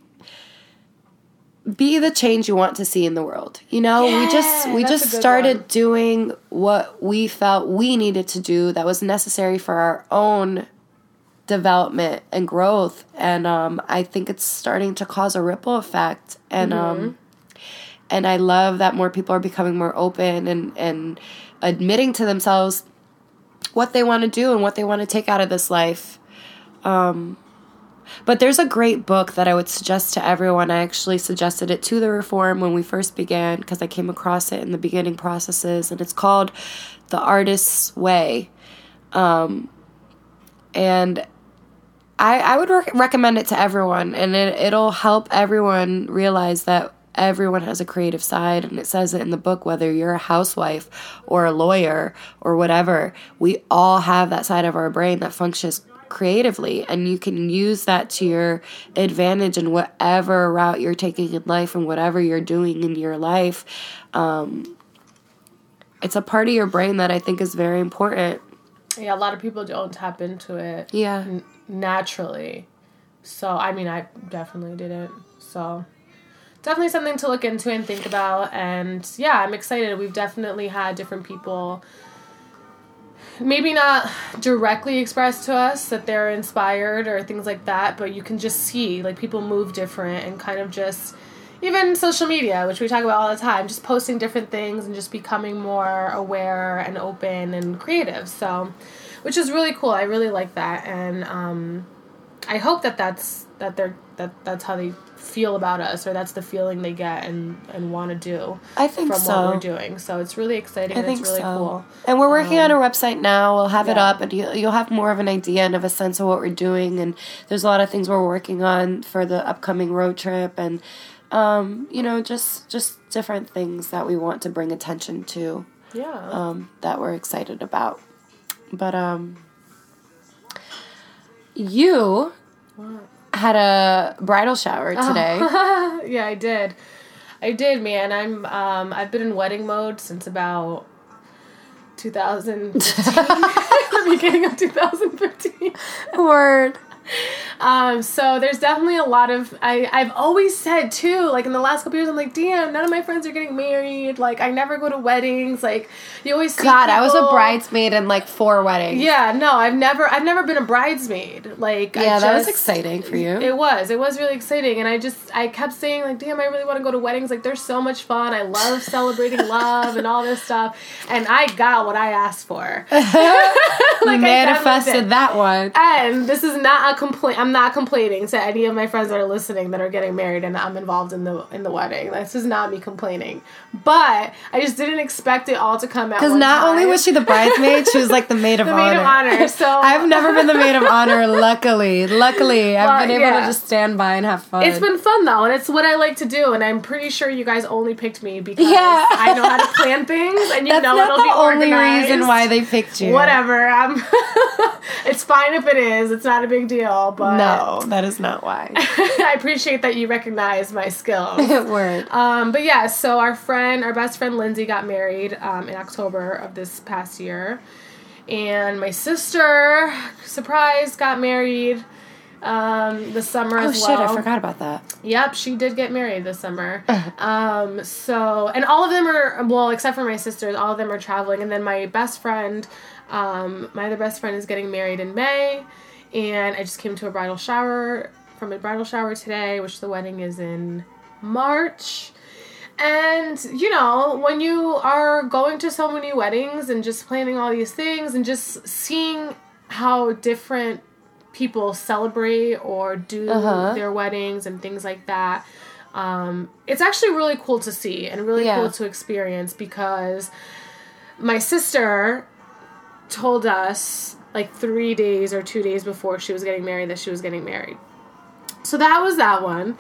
be the change you want to see in the world. You know, yeah, we just we just started one. doing what we felt we needed to do that was necessary for our own development and growth. And um, I think it's starting to cause a ripple effect. And mm-hmm. um, and I love that more people are becoming more open and, and admitting to themselves what they want to do and what they want to take out of this life. Um But there's a great book that I would suggest to everyone. I actually suggested it to The Reform when we first began because I came across it in the beginning processes, and it's called The Artist's Way. Um, and I, I would rec- recommend it to everyone, and it, it'll help everyone realize that everyone has a creative side, and it says it in the book, whether you're a housewife or a lawyer or whatever, we all have that side of our brain that functions creatively, and you can use that to your advantage in whatever route you're taking in life and whatever you're doing in your life. Um, it's a part of your brain that I think is very important. Yeah, a lot of people don't tap into it yeah. n- naturally. So, I mean, I definitely didn't. So, definitely something to look into and think about. And, yeah, I'm excited. We've definitely had different people maybe not directly express to us that they're inspired or things like that, but you can just see, like, people move different and kind of just, even social media, which we talk about all the time, just posting different things and just becoming more aware and open and creative. So, which is really cool. I really like that. And um, I hope that that's, that they're, that that's how they feel about us, or that's the feeling they get and, and want to do I think from so. what we're doing. So it's really exciting. I and think it's really so. cool. And we're working um, on a website now. We'll have yeah. it up, and you, you'll have more of an idea and of a sense of what we're doing. And there's a lot of things we're working on for the upcoming road trip, and, um, you know, just, just different things that we want to bring attention to. Yeah. Um, that we're excited about. But, um, you... What? Had a bridal shower today. Oh. Yeah, I did. I did, man. I'm um I've been in wedding mode since about two thousand fifteen. The beginning of two thousand fifteen. Word. Um, so there's definitely a lot of I, I've always said too, like, in the last couple years, I'm like, damn, none of my friends are getting married. Like, I never go to weddings. Like, you always see God, people. I was a bridesmaid in like four weddings. Yeah, no, I've never I've never been a bridesmaid. Like, yeah, I that just, was exciting for you. It was. It was really exciting. And I just I kept saying, like, damn, I really want to go to weddings. Like, they're so much fun. I love celebrating love and all this stuff. And I got what I asked for. Like, manifested that one. And this is not a Compla- I'm not complaining to any of my friends that are listening that are getting married and I'm involved in the in the wedding. This is not me complaining. But I just didn't expect it all to come out. Because not time. only was she the bridesmaid, she was like the maid of the honor. The maid of honor. So I've never been the maid of honor, luckily. Luckily, I've but, been able yeah. to just stand by and have fun. It's been fun, though, and it's what I like to do. And I'm pretty sure you guys only picked me because yeah. I know how to plan things, and you That's know it'll be organized. That's not the only reason why they picked you. Whatever. I'm it's fine if it is. It's not a big deal. But no, that is not why. I appreciate that you recognize my skills. Word. Um, but yeah, so our friend, our best friend Lindsay got married um, in October of this past year. And my sister, surprise, got married um, this summer oh, as well. Oh shit, I forgot about that. Yep, she did get married this summer. um, so, and all of them are, well, except for my sisters, all of them are traveling. And then my best friend, um, my other best friend is getting married in May. And I just came to a bridal shower, from a bridal shower today, which the wedding is in March. And, you know, when you are going to so many weddings and just planning all these things and just seeing how different people celebrate or do uh-huh. their weddings and things like that. Um, it's actually really cool to see and really yeah. cool to experience, because my sister told us like three days or two days before she was getting married that she was getting married. So that was that one.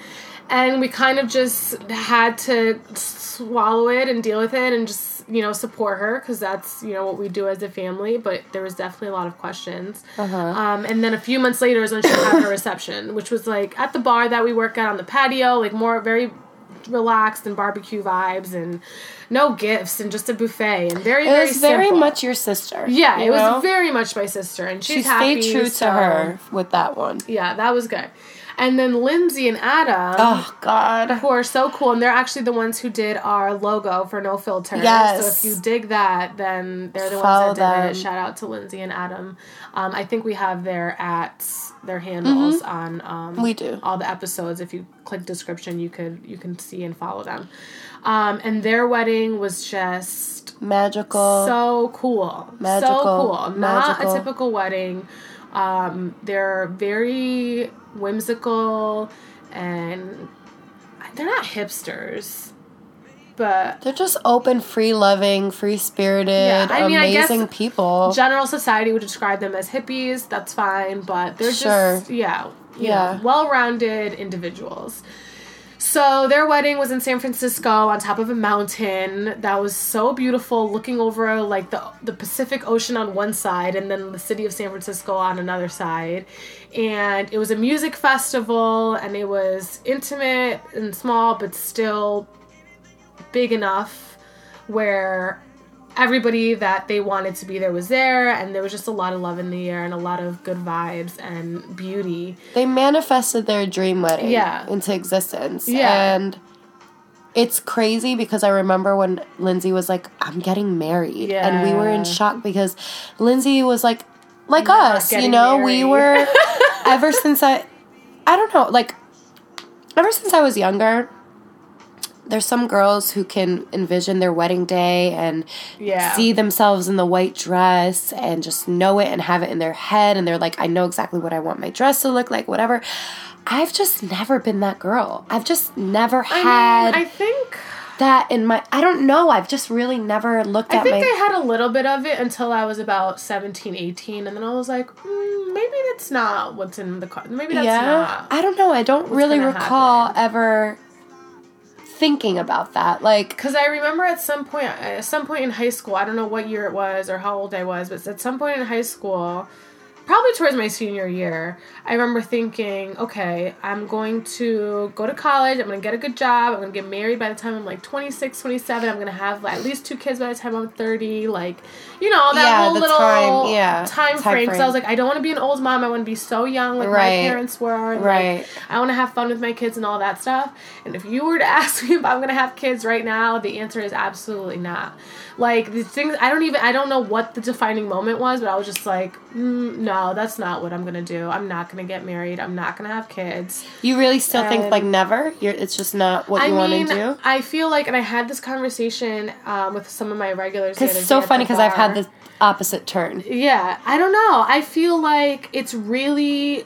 And we kind of just had to swallow it and deal with it and just, you know, support her, because that's, you know, what we do as a family. But there was definitely a lot of questions. Uh-huh. Um, and then a few months later is when she had her reception, which was, like, at the bar that we work at on the patio, like, more very relaxed and barbecue vibes and no gifts and just a buffet and very, very simple. It was very much your sister. Yeah, it was very much my sister. And she's happy. She stayed true to her with that one. Yeah, that was good. And then Lindsay and Adam, oh God, who are so cool, and they're actually the ones who did our logo for No Filter. Yes. So if you dig that, then they're the Follow ones that did them. It. Shout out to Lindsay and Adam. Um, I think we have their ats, their handles mm-hmm. on um, we do. all the episodes. If you click description, you could you can see and follow them. Um, and their wedding was just magical, so cool, magical, so cool. Not magical. A typical wedding. Um, they're very whimsical, and they're not hipsters, but they're just open, free-loving, free-spirited, yeah, I mean, amazing I guess people. General society would describe them as hippies. That's fine, but they're sure. just yeah, yeah, know, well-rounded individuals. So their wedding was in San Francisco on top of a mountain that was so beautiful, looking over like the the Pacific Ocean on one side and then the city of San Francisco on another side. And it was a music festival, and it was intimate and small but still big enough where everybody that they wanted to be there was there, and there was just a lot of love in the air and a lot of good vibes and beauty. They manifested their dream wedding yeah. into existence. Yeah. And it's crazy because I remember when Lindsay was like, I'm getting married. Yeah. And we were in shock because Lindsay was like, like Not us, you know, married. We were, ever since I, I don't know, like, ever since I was younger, there's some girls who can envision their wedding day and yeah. see themselves in the white dress and just know it and have it in their head. And they're like, I know exactly what I want my dress to look like, whatever. I've just never been that girl. I've just never had I mean, I think that in my, I don't know. I've just really never looked I at my. I think I had a little bit of it until I was about seventeen, eighteen. And then I was like, mm, maybe that's not what's in the car. Maybe that's yeah. not. I don't know. I don't really recall happen. ever thinking about that, like, because I remember at some point at some point in high school, I don't know what year it was or how old I was, but at some point in high school, probably towards my senior year, I remember thinking, okay, I'm going to go to college, I'm going to get a good job, I'm going to get married by the time I'm like twenty-six, twenty-seven, I'm going to have like, at least two kids by the time I'm thirty, like, you know, that yeah, whole little time, yeah, time, time frame, because I was like, I don't want to be an old mom, I want to be so young like right. my parents were, and right. like, I want to have fun with my kids and all that stuff. And if you were to ask me if I'm going to have kids right now, the answer is absolutely not. Like, the things, I don't even, I don't know what the defining moment was, but I was just like, mm, no, that's not what I'm going to do. I'm not going to get married. I'm not going to have kids. You really still and think, like, never? You're, it's just not what I you want to do? I feel like, and I had this conversation um, with some of my regulars. Because it's so funny because I've had the opposite turn. Yeah. I don't know. I feel like it's really,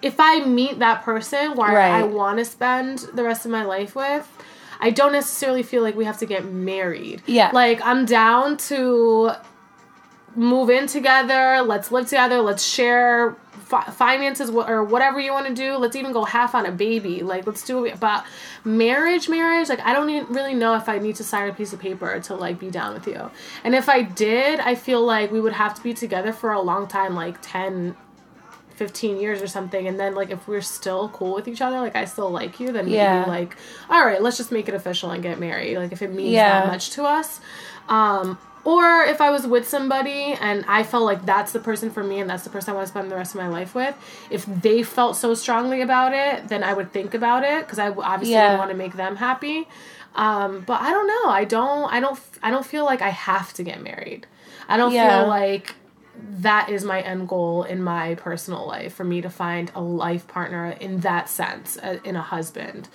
if I meet that person where right. I want to spend the rest of my life with, I don't necessarily feel like we have to get married. Yeah. Like, I'm down to move in together, let's live together, let's share fi- finances wh- or whatever you want to do. Let's even go half on a baby. Like, let's do it. But marriage, marriage, like, I don't even really know if I need to sign a piece of paper to, like, be down with you. And if I did, I feel like we would have to be together for a long time, like ten, fifteen years or something, and then, like, if we're still cool with each other, like, I still like you, then maybe, yeah. like, all right, let's just make it official and get married, like, if it means yeah. that much to us. Um, or if I was with somebody and I felt like that's the person for me and that's the person I want to spend the rest of my life with, if they felt so strongly about it, then I would think about it, because I obviously yeah. would want to make them happy. Um, but I don't know. I don't, I don't, I don't feel like I have to get married. I don't yeah. feel like that is my end goal in my personal life, for me to find a life partner in that sense, in a husband,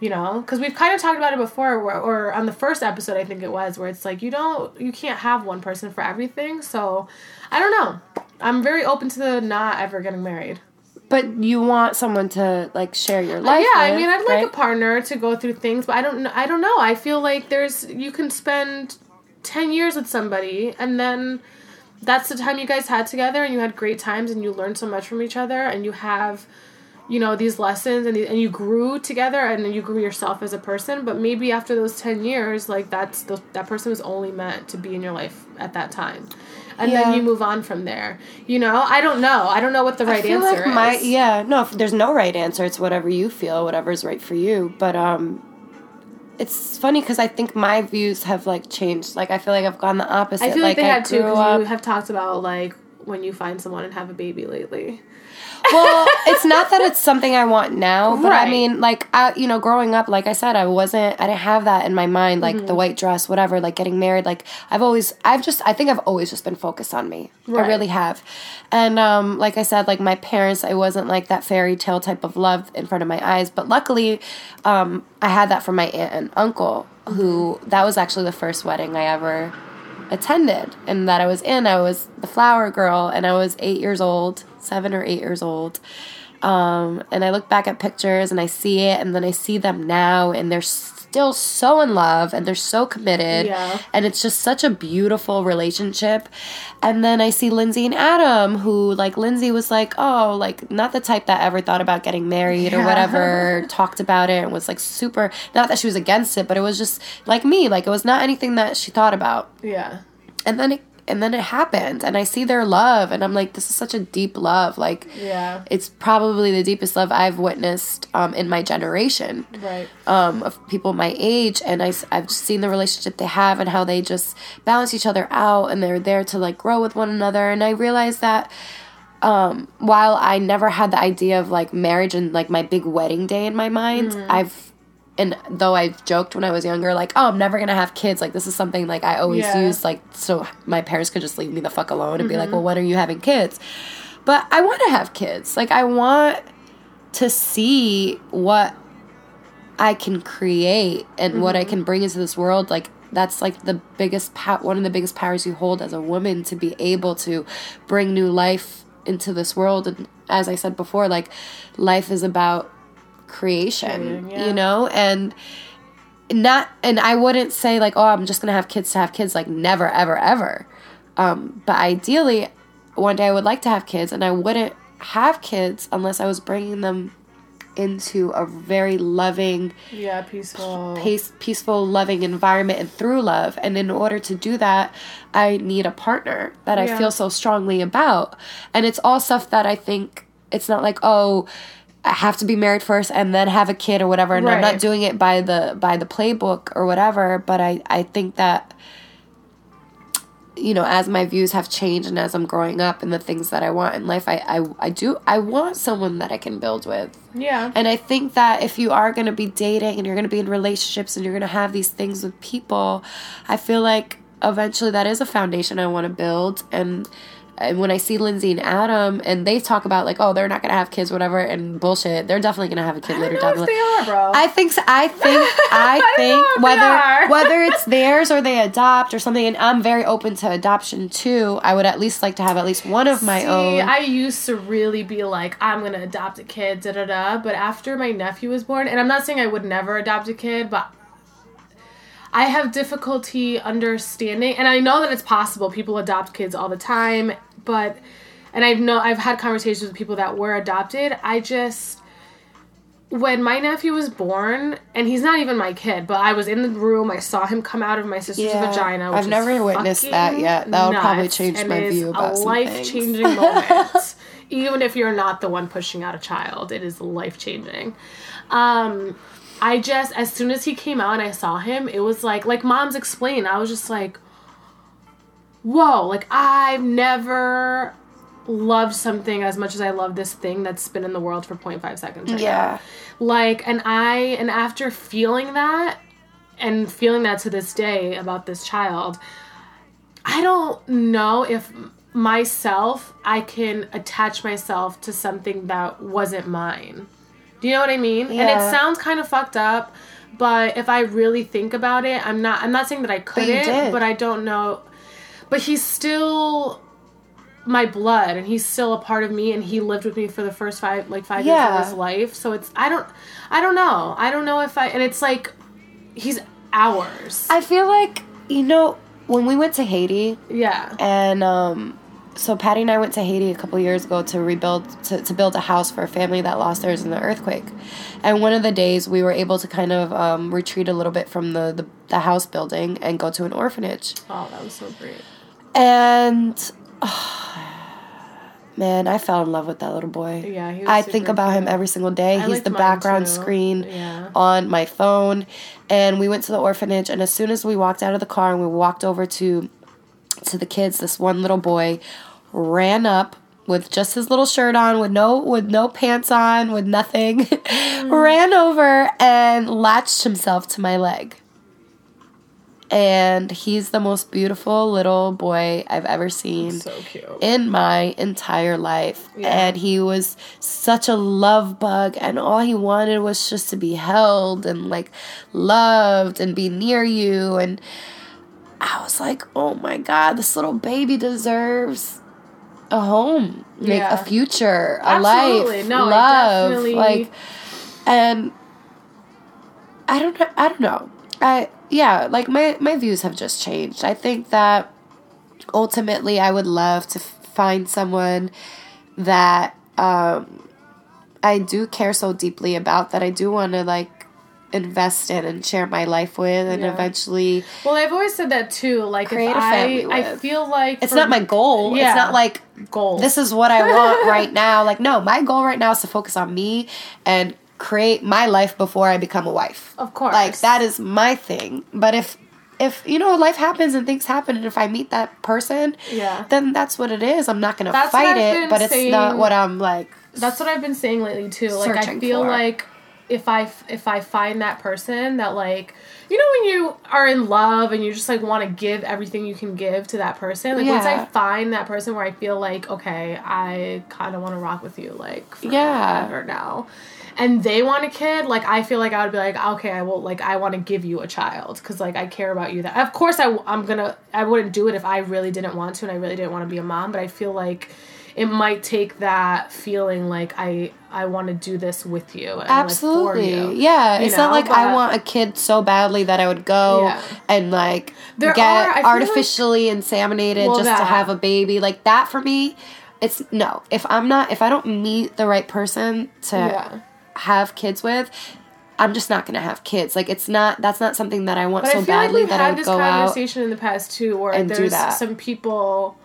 you know, because we've kind of talked about it before, where, or on the first episode, I think it was, where it's like, you don't, you can't have one person for everything. So I don't know. I'm very open to the not ever getting married. But you want someone to, like, share your life uh, yeah, with, I mean, I'd like right? a partner to go through things, but I don't, I don't know. I feel like there's, you can spend ten years with somebody, and then that's the time you guys had together, and you had great times, and you learned so much from each other, and you have, you know, these lessons, and, and you grew together, and you grew yourself as a person. But maybe after those ten years, like, that's the, that person was only meant to be in your life at that time. And yeah. then you move on from there. You know? I don't know. I don't know what the right I feel answer like my, is. Yeah. No, if there's no right answer. It's whatever you feel, whatever's right for you. But um, it's funny because I think my views have, like, changed. Like, I feel like I've gone the opposite. I feel like, like they I had to because you have talked about, like, when you find someone and have a baby lately. Well, it's not that it's something I want now. But, right. I mean, like, I, you know, growing up, like I said, I wasn't, I didn't have that in my mind, like, mm-hmm. the white dress, whatever, like, getting married. Like, I've always, I've just, I think I've always just been focused on me. Right. I really have. And, um, like I said, like, my parents, I wasn't, like, that fairy tale type of love in front of my eyes. But luckily, um, I had that from my aunt and uncle, who, that was actually the first wedding I ever attended and that I was in. I was the flower girl, and I was eight years old, seven or eight years old. Um, and I look back at pictures and I see it, and then I see them now, and they're still so in love and they're so committed. Yeah. And it's just such a beautiful relationship. And then I see Lindsay and Adam, who, like, Lindsay was like, oh, like, not the type that ever thought about getting married yeah. or whatever, talked about it and was, like, super, not that she was against it, but it was just like me, like, it was not anything that she thought about. Yeah. And then it And then it happened, and I see their love, and I'm like, this is such a deep love. Like, yeah. it's probably the deepest love I've witnessed um, in my generation right. um, of people my age, and I, I've seen the relationship they have and how they just balance each other out, and they're there to, like, grow with one another. And I realized that um, while I never had the idea of, like, marriage and, like, my big wedding day in my mind, mm-hmm. I've And though I joked when I was younger, like, oh, I'm never going to have kids. Like, this is something, like, I always yeah. use, like, so my parents could just leave me the fuck alone and mm-hmm. be like, well, when are you having kids? But I want to have kids. Like, I want to see what I can create and mm-hmm. what I can bring into this world. Like, that's, like, the biggest pow- one of the biggest powers you hold as a woman, to be able to bring new life into this world. And as I said before, like, life is about creation, yeah. you know, and not, and I wouldn't say, like, oh, I'm just gonna have kids to have kids, like, never, ever, ever. Um, but ideally, one day I would like to have kids, and I wouldn't have kids unless I was bringing them into a very loving, yeah, peaceful, pace, peaceful, loving environment, and through love. And in order to do that, I need a partner that yeah. I feel so strongly about. And it's all stuff that I think, it's not like, oh, I have to be married first and then have a kid or whatever, and right. I'm not doing it by the by the playbook or whatever, but I, I think that, you know, as my views have changed and as I'm growing up and the things that I want in life, I, I, I do, I want someone that I can build with. Yeah. And I think that if you are going to be dating and you're going to be in relationships and you're going to have these things with people, I feel like eventually that is a foundation I want to build. And And when I see Lindsay and Adam, and they talk about, like, oh, they're not going to have kids, whatever, and bullshit, they're definitely going to have a kid I later down the line. I don't know if they are, bro. I think, so. I think, I, I think whether whether it's theirs or they adopt or something, and I'm very open to adoption, too. I would at least like to have at least one of my see, own. I used to really be like, I'm going to adopt a kid, da-da-da, but after my nephew was born, and I'm not saying I would never adopt a kid, but I have difficulty understanding, and I know that it's possible. People adopt kids all the time, but, and I've know I've had conversations with people that were adopted. I just, when my nephew was born, and he's not even my kid, but I was in the room, I saw him come out of my sister's yeah, vagina. Which I've never witnessed that yet. That would probably change my view about some things. It is a life-changing moment. Even if you're not the one pushing out a child, it is life-changing. Um... I just, as soon as he came out and I saw him, it was like, like Mom's explained, I was just like, whoa, like, I've never loved something as much as I love this thing that's been in the world for zero point five seconds. Right yeah. now. Like, and I, and after feeling that, and feeling that to this day about this child, I don't know if myself, I can attach myself to something that wasn't mine. Do you know what I mean? Yeah. And it sounds kind of fucked up, but if I really think about it, I'm not I'm not saying that I couldn't, but, but I don't know. But he's still my blood, and he's still a part of me, and he lived with me for the first five, like five yeah. years of his life. So it's, I don't, I don't know. I don't know if I, and it's like, he's ours. I feel like, you know, when we went to Haiti. Yeah. And, um, so Patty and I went to Haiti a couple years ago to rebuild, to, to build a house for a family that lost theirs in the earthquake. And one of the days we were able to kind of um, retreat a little bit from the, the, the house building and go to an orphanage. Oh, that was so great. And, oh, man, I fell in love with that little boy. Yeah, he was I think about cool. him every single day. I He's the background too. screen yeah. on my phone. And we went to the orphanage, and as soon as we walked out of the car and we walked over to to the kids, this one little boy ran up with just his little shirt on, with no with no pants on, with nothing, mm. ran over and latched himself to my leg. And he's the most beautiful little boy I've ever seen so cute. in my entire life. Yeah. And he was such a love bug, and all he wanted was just to be held and, like, loved and be near you. And I was like, oh, my God, this little baby deserves a home, like yeah. a future, a Absolutely. life, no, love, definitely... like, and I don't, I don't know, I yeah, like my my views have just changed. I think that ultimately, I would love to find someone that um, I do care so deeply about that I do want to like invest in and share my life with, and yeah. eventually. Well, I've always said that too. Like, if I, I feel like it's for, not my goal. Yeah. It's not like goal. This is what I want right now. Like, no, my goal right now is to focus on me and create my life before I become a wife. Of course, like that is my thing. But if, if you know, life happens and things happen, and if I meet that person, yeah, then that's what it is. I'm not gonna that's fight it, but saying, it's not what I'm like. That's what I've been saying lately too. Like, I feel for. like. If I, if I find that person that, like, you know, when you are in love and you just, like, want to give everything you can give to that person, like, yeah. once I find that person where I feel like, okay, I kind of want to rock with you, like, forever yeah. now, and they want a kid, like, I feel like I would be like, okay, I will, like, I want to give you a child, because, like, I care about you. That Of course, I, I'm gonna, I wouldn't do it if I really didn't want to and I really didn't want to be a mom, but I feel like... it might take that feeling like I I want to do this with you. And Absolutely. Like for you, yeah. You it's know? not like but I want a kid so badly that I would go yeah. and like there get are, artificially like, inseminated well, just that. to have a baby. Like that for me, it's no. If I'm not, if I don't meet the right person to yeah. have kids with, I'm just not going to have kids. Like, it's not, that's not something that I want but so I badly like that I would go out. But I had this conversation in the past too, where there's some people...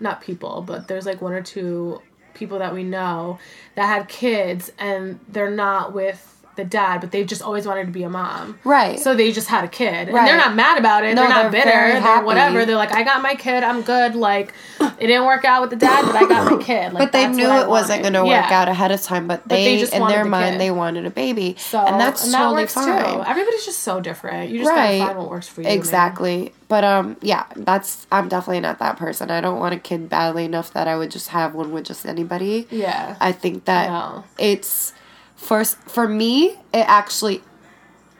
not people, but there's, like, one or two people that we know that have kids, and they're not with the dad, but they just always wanted to be a mom. Right. So they just had a kid. Right. And they're not mad about it. No, they're not they're bitter. They're whatever. They're like, I got my kid. I'm good. Like, it didn't work out with the dad, but I got my kid. Like, but they knew it wasn't going to work yeah. out ahead of time, but they, but they just in their the mind, kid. they wanted a baby. So, and that's and that totally works fine. Too. Everybody's just so different. You just right. gotta find what works for you. Exactly. Man. But, um, yeah, that's, I'm definitely not that person. I don't want a kid badly enough that I would just have one with just anybody. Yeah. I think that no. it's... For, for me, it actually,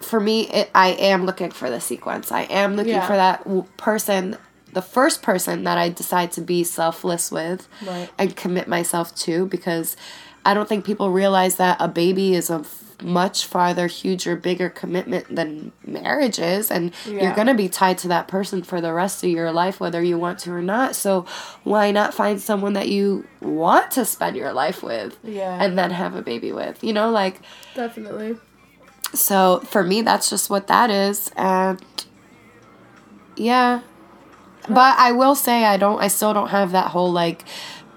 for me, it, I am looking for the sequence. I am looking yeah. for that person, the first person that I decide to be selfless with right. and commit myself to, because I don't think people realize that a baby is a f- much farther, huger, bigger commitment than marriage is, and yeah. you're going to be tied to that person for the rest of your life, whether you want to or not. So why not find someone that you want to spend your life with yeah. and then have a baby with, you know, like... Definitely. So, for me, that's just what that is, and yeah. But I will say I don't, I still don't have that whole, like,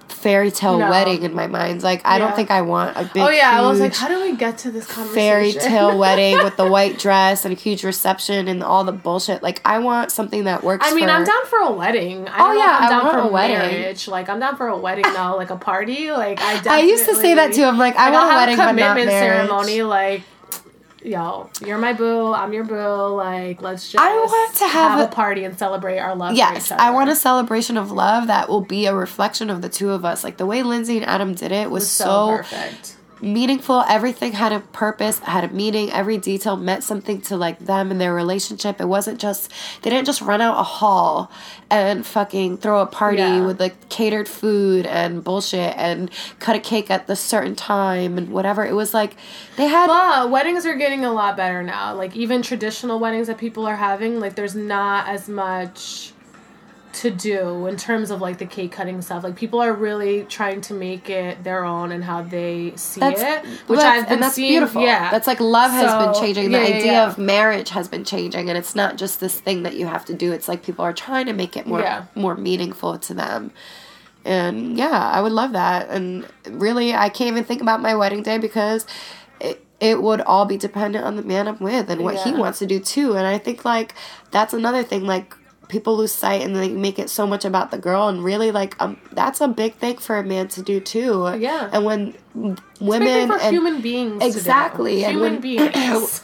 fairy tale no. wedding in my mind. Like, I yeah. don't think I want a big, oh yeah, I was like, how do we get to this conversation? Fairy tale wedding with the white dress and a huge reception and all the bullshit. Like, I want something that works. I mean, for... I'm down for a wedding. I oh don't yeah, know if I'm down I want for a marriage. Wedding. Like, I'm down for a wedding though, like a party. Like, I definitely... I used to say that too. I'm like, I, I want a wedding, but not marriage. Ceremony, like. Yo, you're my boo, I'm your boo, like, let's just I want to have, have a, a party and celebrate our love yes, for each other. I want a celebration of love that will be a reflection of the two of us. Like, the way Lindsay and Adam did it was, it was so, so perfect. meaningful. Everything had a purpose, had a meaning. Every detail meant something to like them and their relationship. It wasn't just, they didn't just run out a hall and fucking throw a party yeah. with like catered food and bullshit and cut a cake at the certain time and whatever. It was like they had. Well, weddings are getting a lot better now. Like even traditional weddings that people are having, like there's not as much to do in terms of like the cake cutting stuff. Like people are really trying to make it their own and how they see that's, it, which well, I've been and that's seeing. Beautiful. Yeah, that's like love so, has been changing. Yeah, the idea yeah. of marriage has been changing, and it's not just this thing that you have to do. It's like people are trying to make it more yeah. more meaningful to them. And yeah, I would love that. And really, I can't even think about my wedding day because it, it would all be dependent on the man I'm with and what yeah. he wants to do too. And I think like that's another thing. Like. People lose sight and they make it so much about the girl, and really, like, um, that's a big thing for a man to do too. Yeah. And when women it's for and human beings, exactly, to do. Human and when, beings,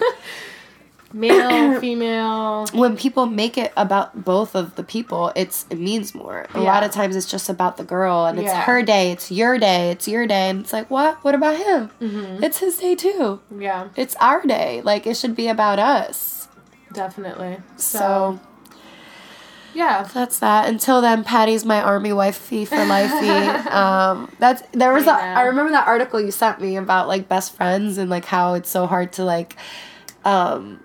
male, female. When people make it about both of the people, it's it means more. A yeah. lot of times, it's just about the girl, and it's yeah. her day, it's your day, it's your day, and it's like, what? What about him? Mm-hmm. It's his day too. Yeah. It's our day. Like it should be about us. Definitely. So. so Yeah, that's that. Until then, Patty's my army wifey for lifey. um, that's there was. I, a, I remember that article you sent me about like best friends and like how it's so hard to like, um,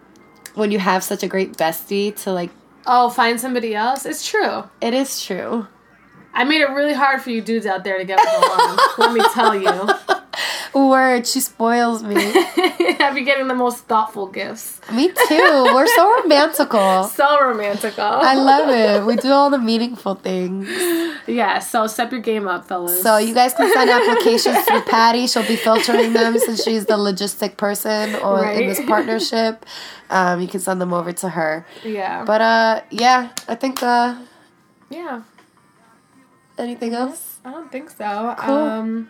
when you have such a great bestie to like. Oh, find somebody else. It's true. It is true. I made it really hard for you dudes out there to get along. Let me tell you. Word, she spoils me. I'd be getting the most thoughtful gifts. Me too. We're so romantical. So romantical. I love it. We do all the meaningful things. Yeah, so step your game up, fellas. So you guys can send applications through Patty. She'll be filtering them since she's the logistic person on, right. in this partnership. Um, you can send them over to her. Yeah. But, uh, yeah, I think, uh... Yeah. Anything else? I don't think so. Cool. Um...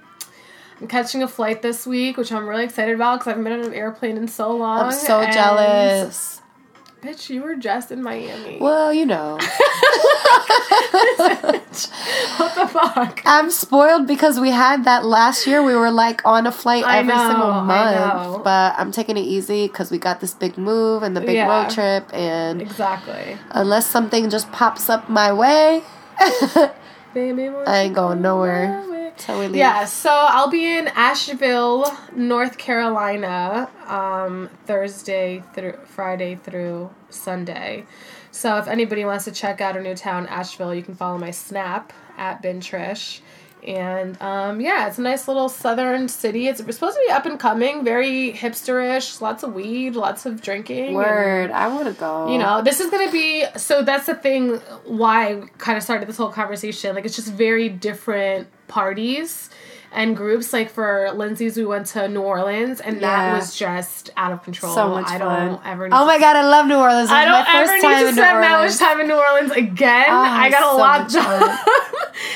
I'm catching a flight this week, which I'm really excited about because I haven't been on an airplane in so long. I'm so and jealous. Bitch, you were just in Miami. Well, you know. What the fuck? I'm spoiled because we had that last year. We were like on a flight I every know, single month. But I'm taking it easy because we got this big move and the big yeah, road trip. And exactly. Unless something just pops up my way, baby, I ain't going nowhere. Yeah, so I'll be in Asheville, North Carolina, um, Thursday through Friday through Sunday. So if anybody wants to check out our new town, Asheville, you can follow my Snap at Bintrish. And um, yeah, it's a nice little southern city. It's supposed to be up and coming, very hipsterish, lots of weed, lots of drinking. Word, and, I want to go. You know, this is going to be, so that's the thing why I kind of started this whole conversation. Like, it's just very different parties and groups. Like, for Lindsay's, we went to New Orleans, and yeah. that was just out of control. So much I fun. Don't ever need oh my God, I love New Orleans. It was I don't my first ever need to spend that much time in New Orleans again. Oh, I got a so lot done.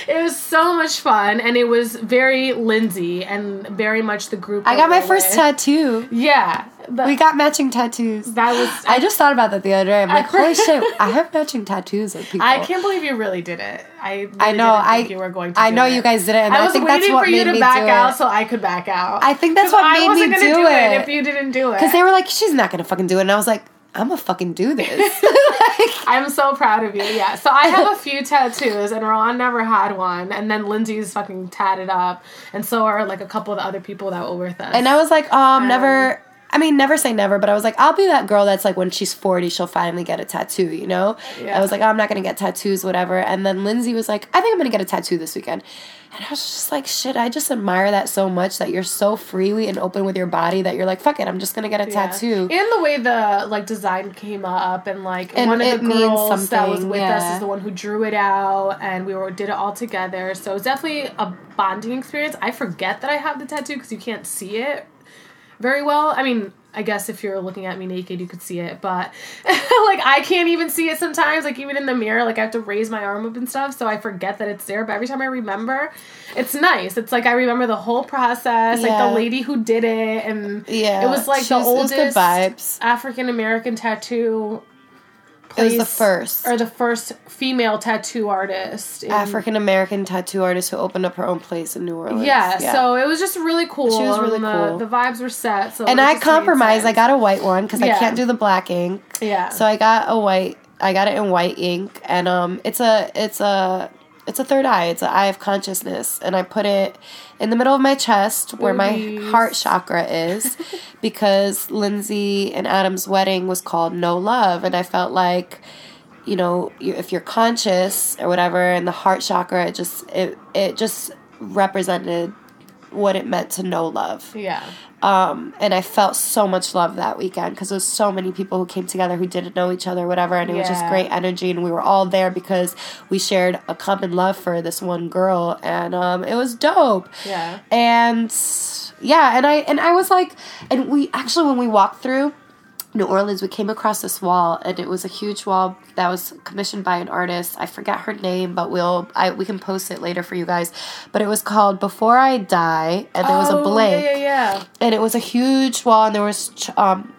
It was so much fun, and it was very Lindsay and very much the group. I got my first with. tattoo. Yeah. The, we got matching tattoos. That was. I, I just thought about that the other day. I'm like, holy shit, I have matching tattoos with people. I can't believe you really did it. I really I know. Didn't think I you were going to. I do know it. You guys did it. And I, I was think waiting that's what for you to back out it. So I could back out. I think that's what made me do, do it. it. If you didn't do it, because they were like, she's not gonna fucking do it, and I was like, I'm gonna fucking do this. Like, I'm so proud of you. Yeah. So I have a few tattoos, and Rawan never had one. And then Lindsay's fucking tatted up, and so are like a couple of the other people that were with us. And I was like, oh, I'm um, never. I mean, never say never, but I was like, I'll be that girl that's like, when she's forty, she'll finally get a tattoo, you know? Yeah. I was like, oh, I'm not going to get tattoos, whatever. And then Lindsay was like, I think I'm going to get a tattoo this weekend. And I was just like, shit, I just admire that so much, that you're so freely and open with your body that you're like, fuck it, I'm just going to get a yeah. tattoo. And the way the, like, design came up, and, like, and one of the girls that was with yeah. us is the one who drew it out, and we were did it all together. So it was definitely a bonding experience. I forget that I have the tattoo because you can't see it very well. I mean, I guess if you're looking at me naked, you could see it, but like, I can't even see it sometimes, like, even in the mirror, like, I have to raise my arm up and stuff, so I forget that it's there, but every time I remember, it's nice. It's like, I remember the whole process, yeah. like, the lady who did it, and yeah. it was like She's, the oldest African-American tattoo place. It was the first. Or the first female tattoo artist. African-American tattoo artist who opened up her own place in New Orleans. Yeah, yeah. So it was just really cool. She was really the, cool. The vibes were set. So and I compromised. I got a white one because yeah. I can't do the black ink. Yeah. So I got a white. I got it in white ink. And um, it's a it's a... It's a third eye. It's an eye of consciousness. And I put it in the middle of my chest where Please. my heart chakra is because Lindsay and Adam's wedding was called No Love. And I felt like, you know, if you're conscious or whatever, and the heart chakra, it just, it, it just represented what it meant to know love. Yeah. Um, and I felt so much love that weekend because there was so many people who came together who didn't know each other, whatever, and it yeah. was just great energy, and we were all there because we shared a common love for this one girl, and um, it was dope. Yeah. And yeah, and I and I was like, and we actually when we walked through New Orleans, we came across this wall, and it was a huge wall that was commissioned by an artist. I forgot her name, but we'll I, we can post it later for you guys. But it was called Before I Die, and there was oh, a blank. Yeah, yeah, yeah. And it was a huge wall, and there was ch- um,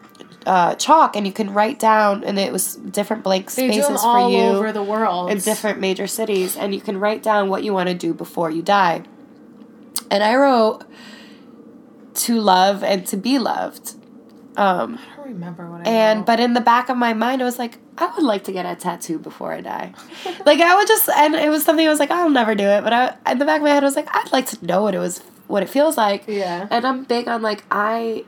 uh, chalk, and you can write down, and it was different blank spaces they do them all for you over the world in different major cities, and you can write down what you want to do before you die. And I wrote to love and to be loved. Um, I don't remember what I and know. But in the back of my mind, I was like, I would like to get a tattoo before I die. Like I would just, and it was something I was like, I'll never do it. But I, in the back of my head, I was like, I'd like to know what it was, what it feels like. Yeah. And I'm big on like I,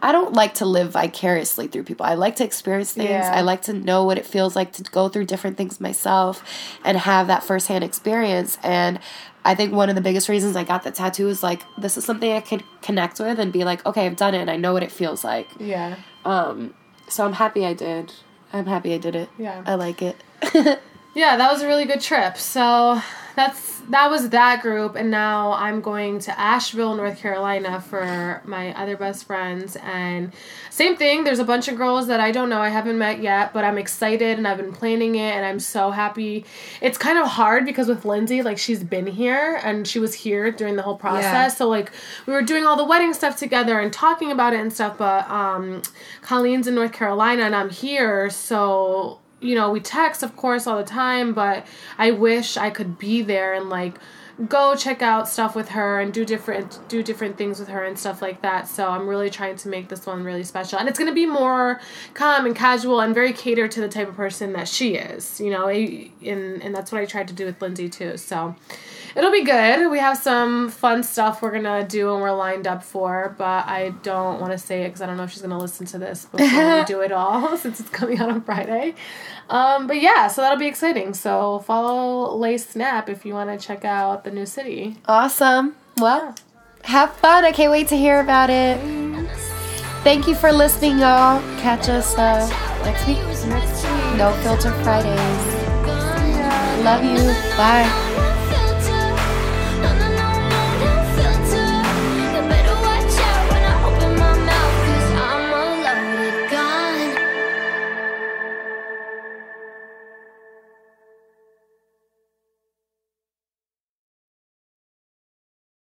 I don't like to live vicariously through people. I like to experience things. Yeah. I like to know what it feels like to go through different things myself, and have that firsthand experience. And I think one of the biggest reasons I got the tattoo is, like, this is something I can connect with and be like, okay, I've done it, and I know what it feels like. Yeah. Um. So I'm happy I did. I'm happy I did it. Yeah. I like it. Yeah, that was a really good trip. So that's that was that group, and now I'm going to Asheville, North Carolina for my other best friends. And same thing, there's a bunch of girls that I don't know, I haven't met yet, but I'm excited, and I've been planning it, and I'm so happy. It's kind of hard because with Lindsay, like, she's been here, and she was here during the whole process. Yeah. So, like, we were doing all the wedding stuff together and talking about it and stuff, but um, Colleen's in North Carolina, and I'm here, so... You know, we text, of course, all the time, but I wish I could be there and, like, go check out stuff with her and do different do different things with her and stuff like that. So I'm really trying to make this one really special. And it's going to be more calm and casual and very catered to the type of person that she is, you know, and, and that's what I tried to do with Lindsay, too. So it'll be good. We have some fun stuff we're going to do and we're lined up for, but I don't want to say it because I don't know if she's going to listen to this before we do it all since it's coming out on Friday. Um, but yeah, so that'll be exciting. So follow Lace Snap if you want to check out the new city. Awesome. Well, have fun. I can't wait to hear about it. Thanks. Thank you for listening, y'all. Catch us uh, next week. Next week. No Filter Fridays. Yeah. Love you. Bye.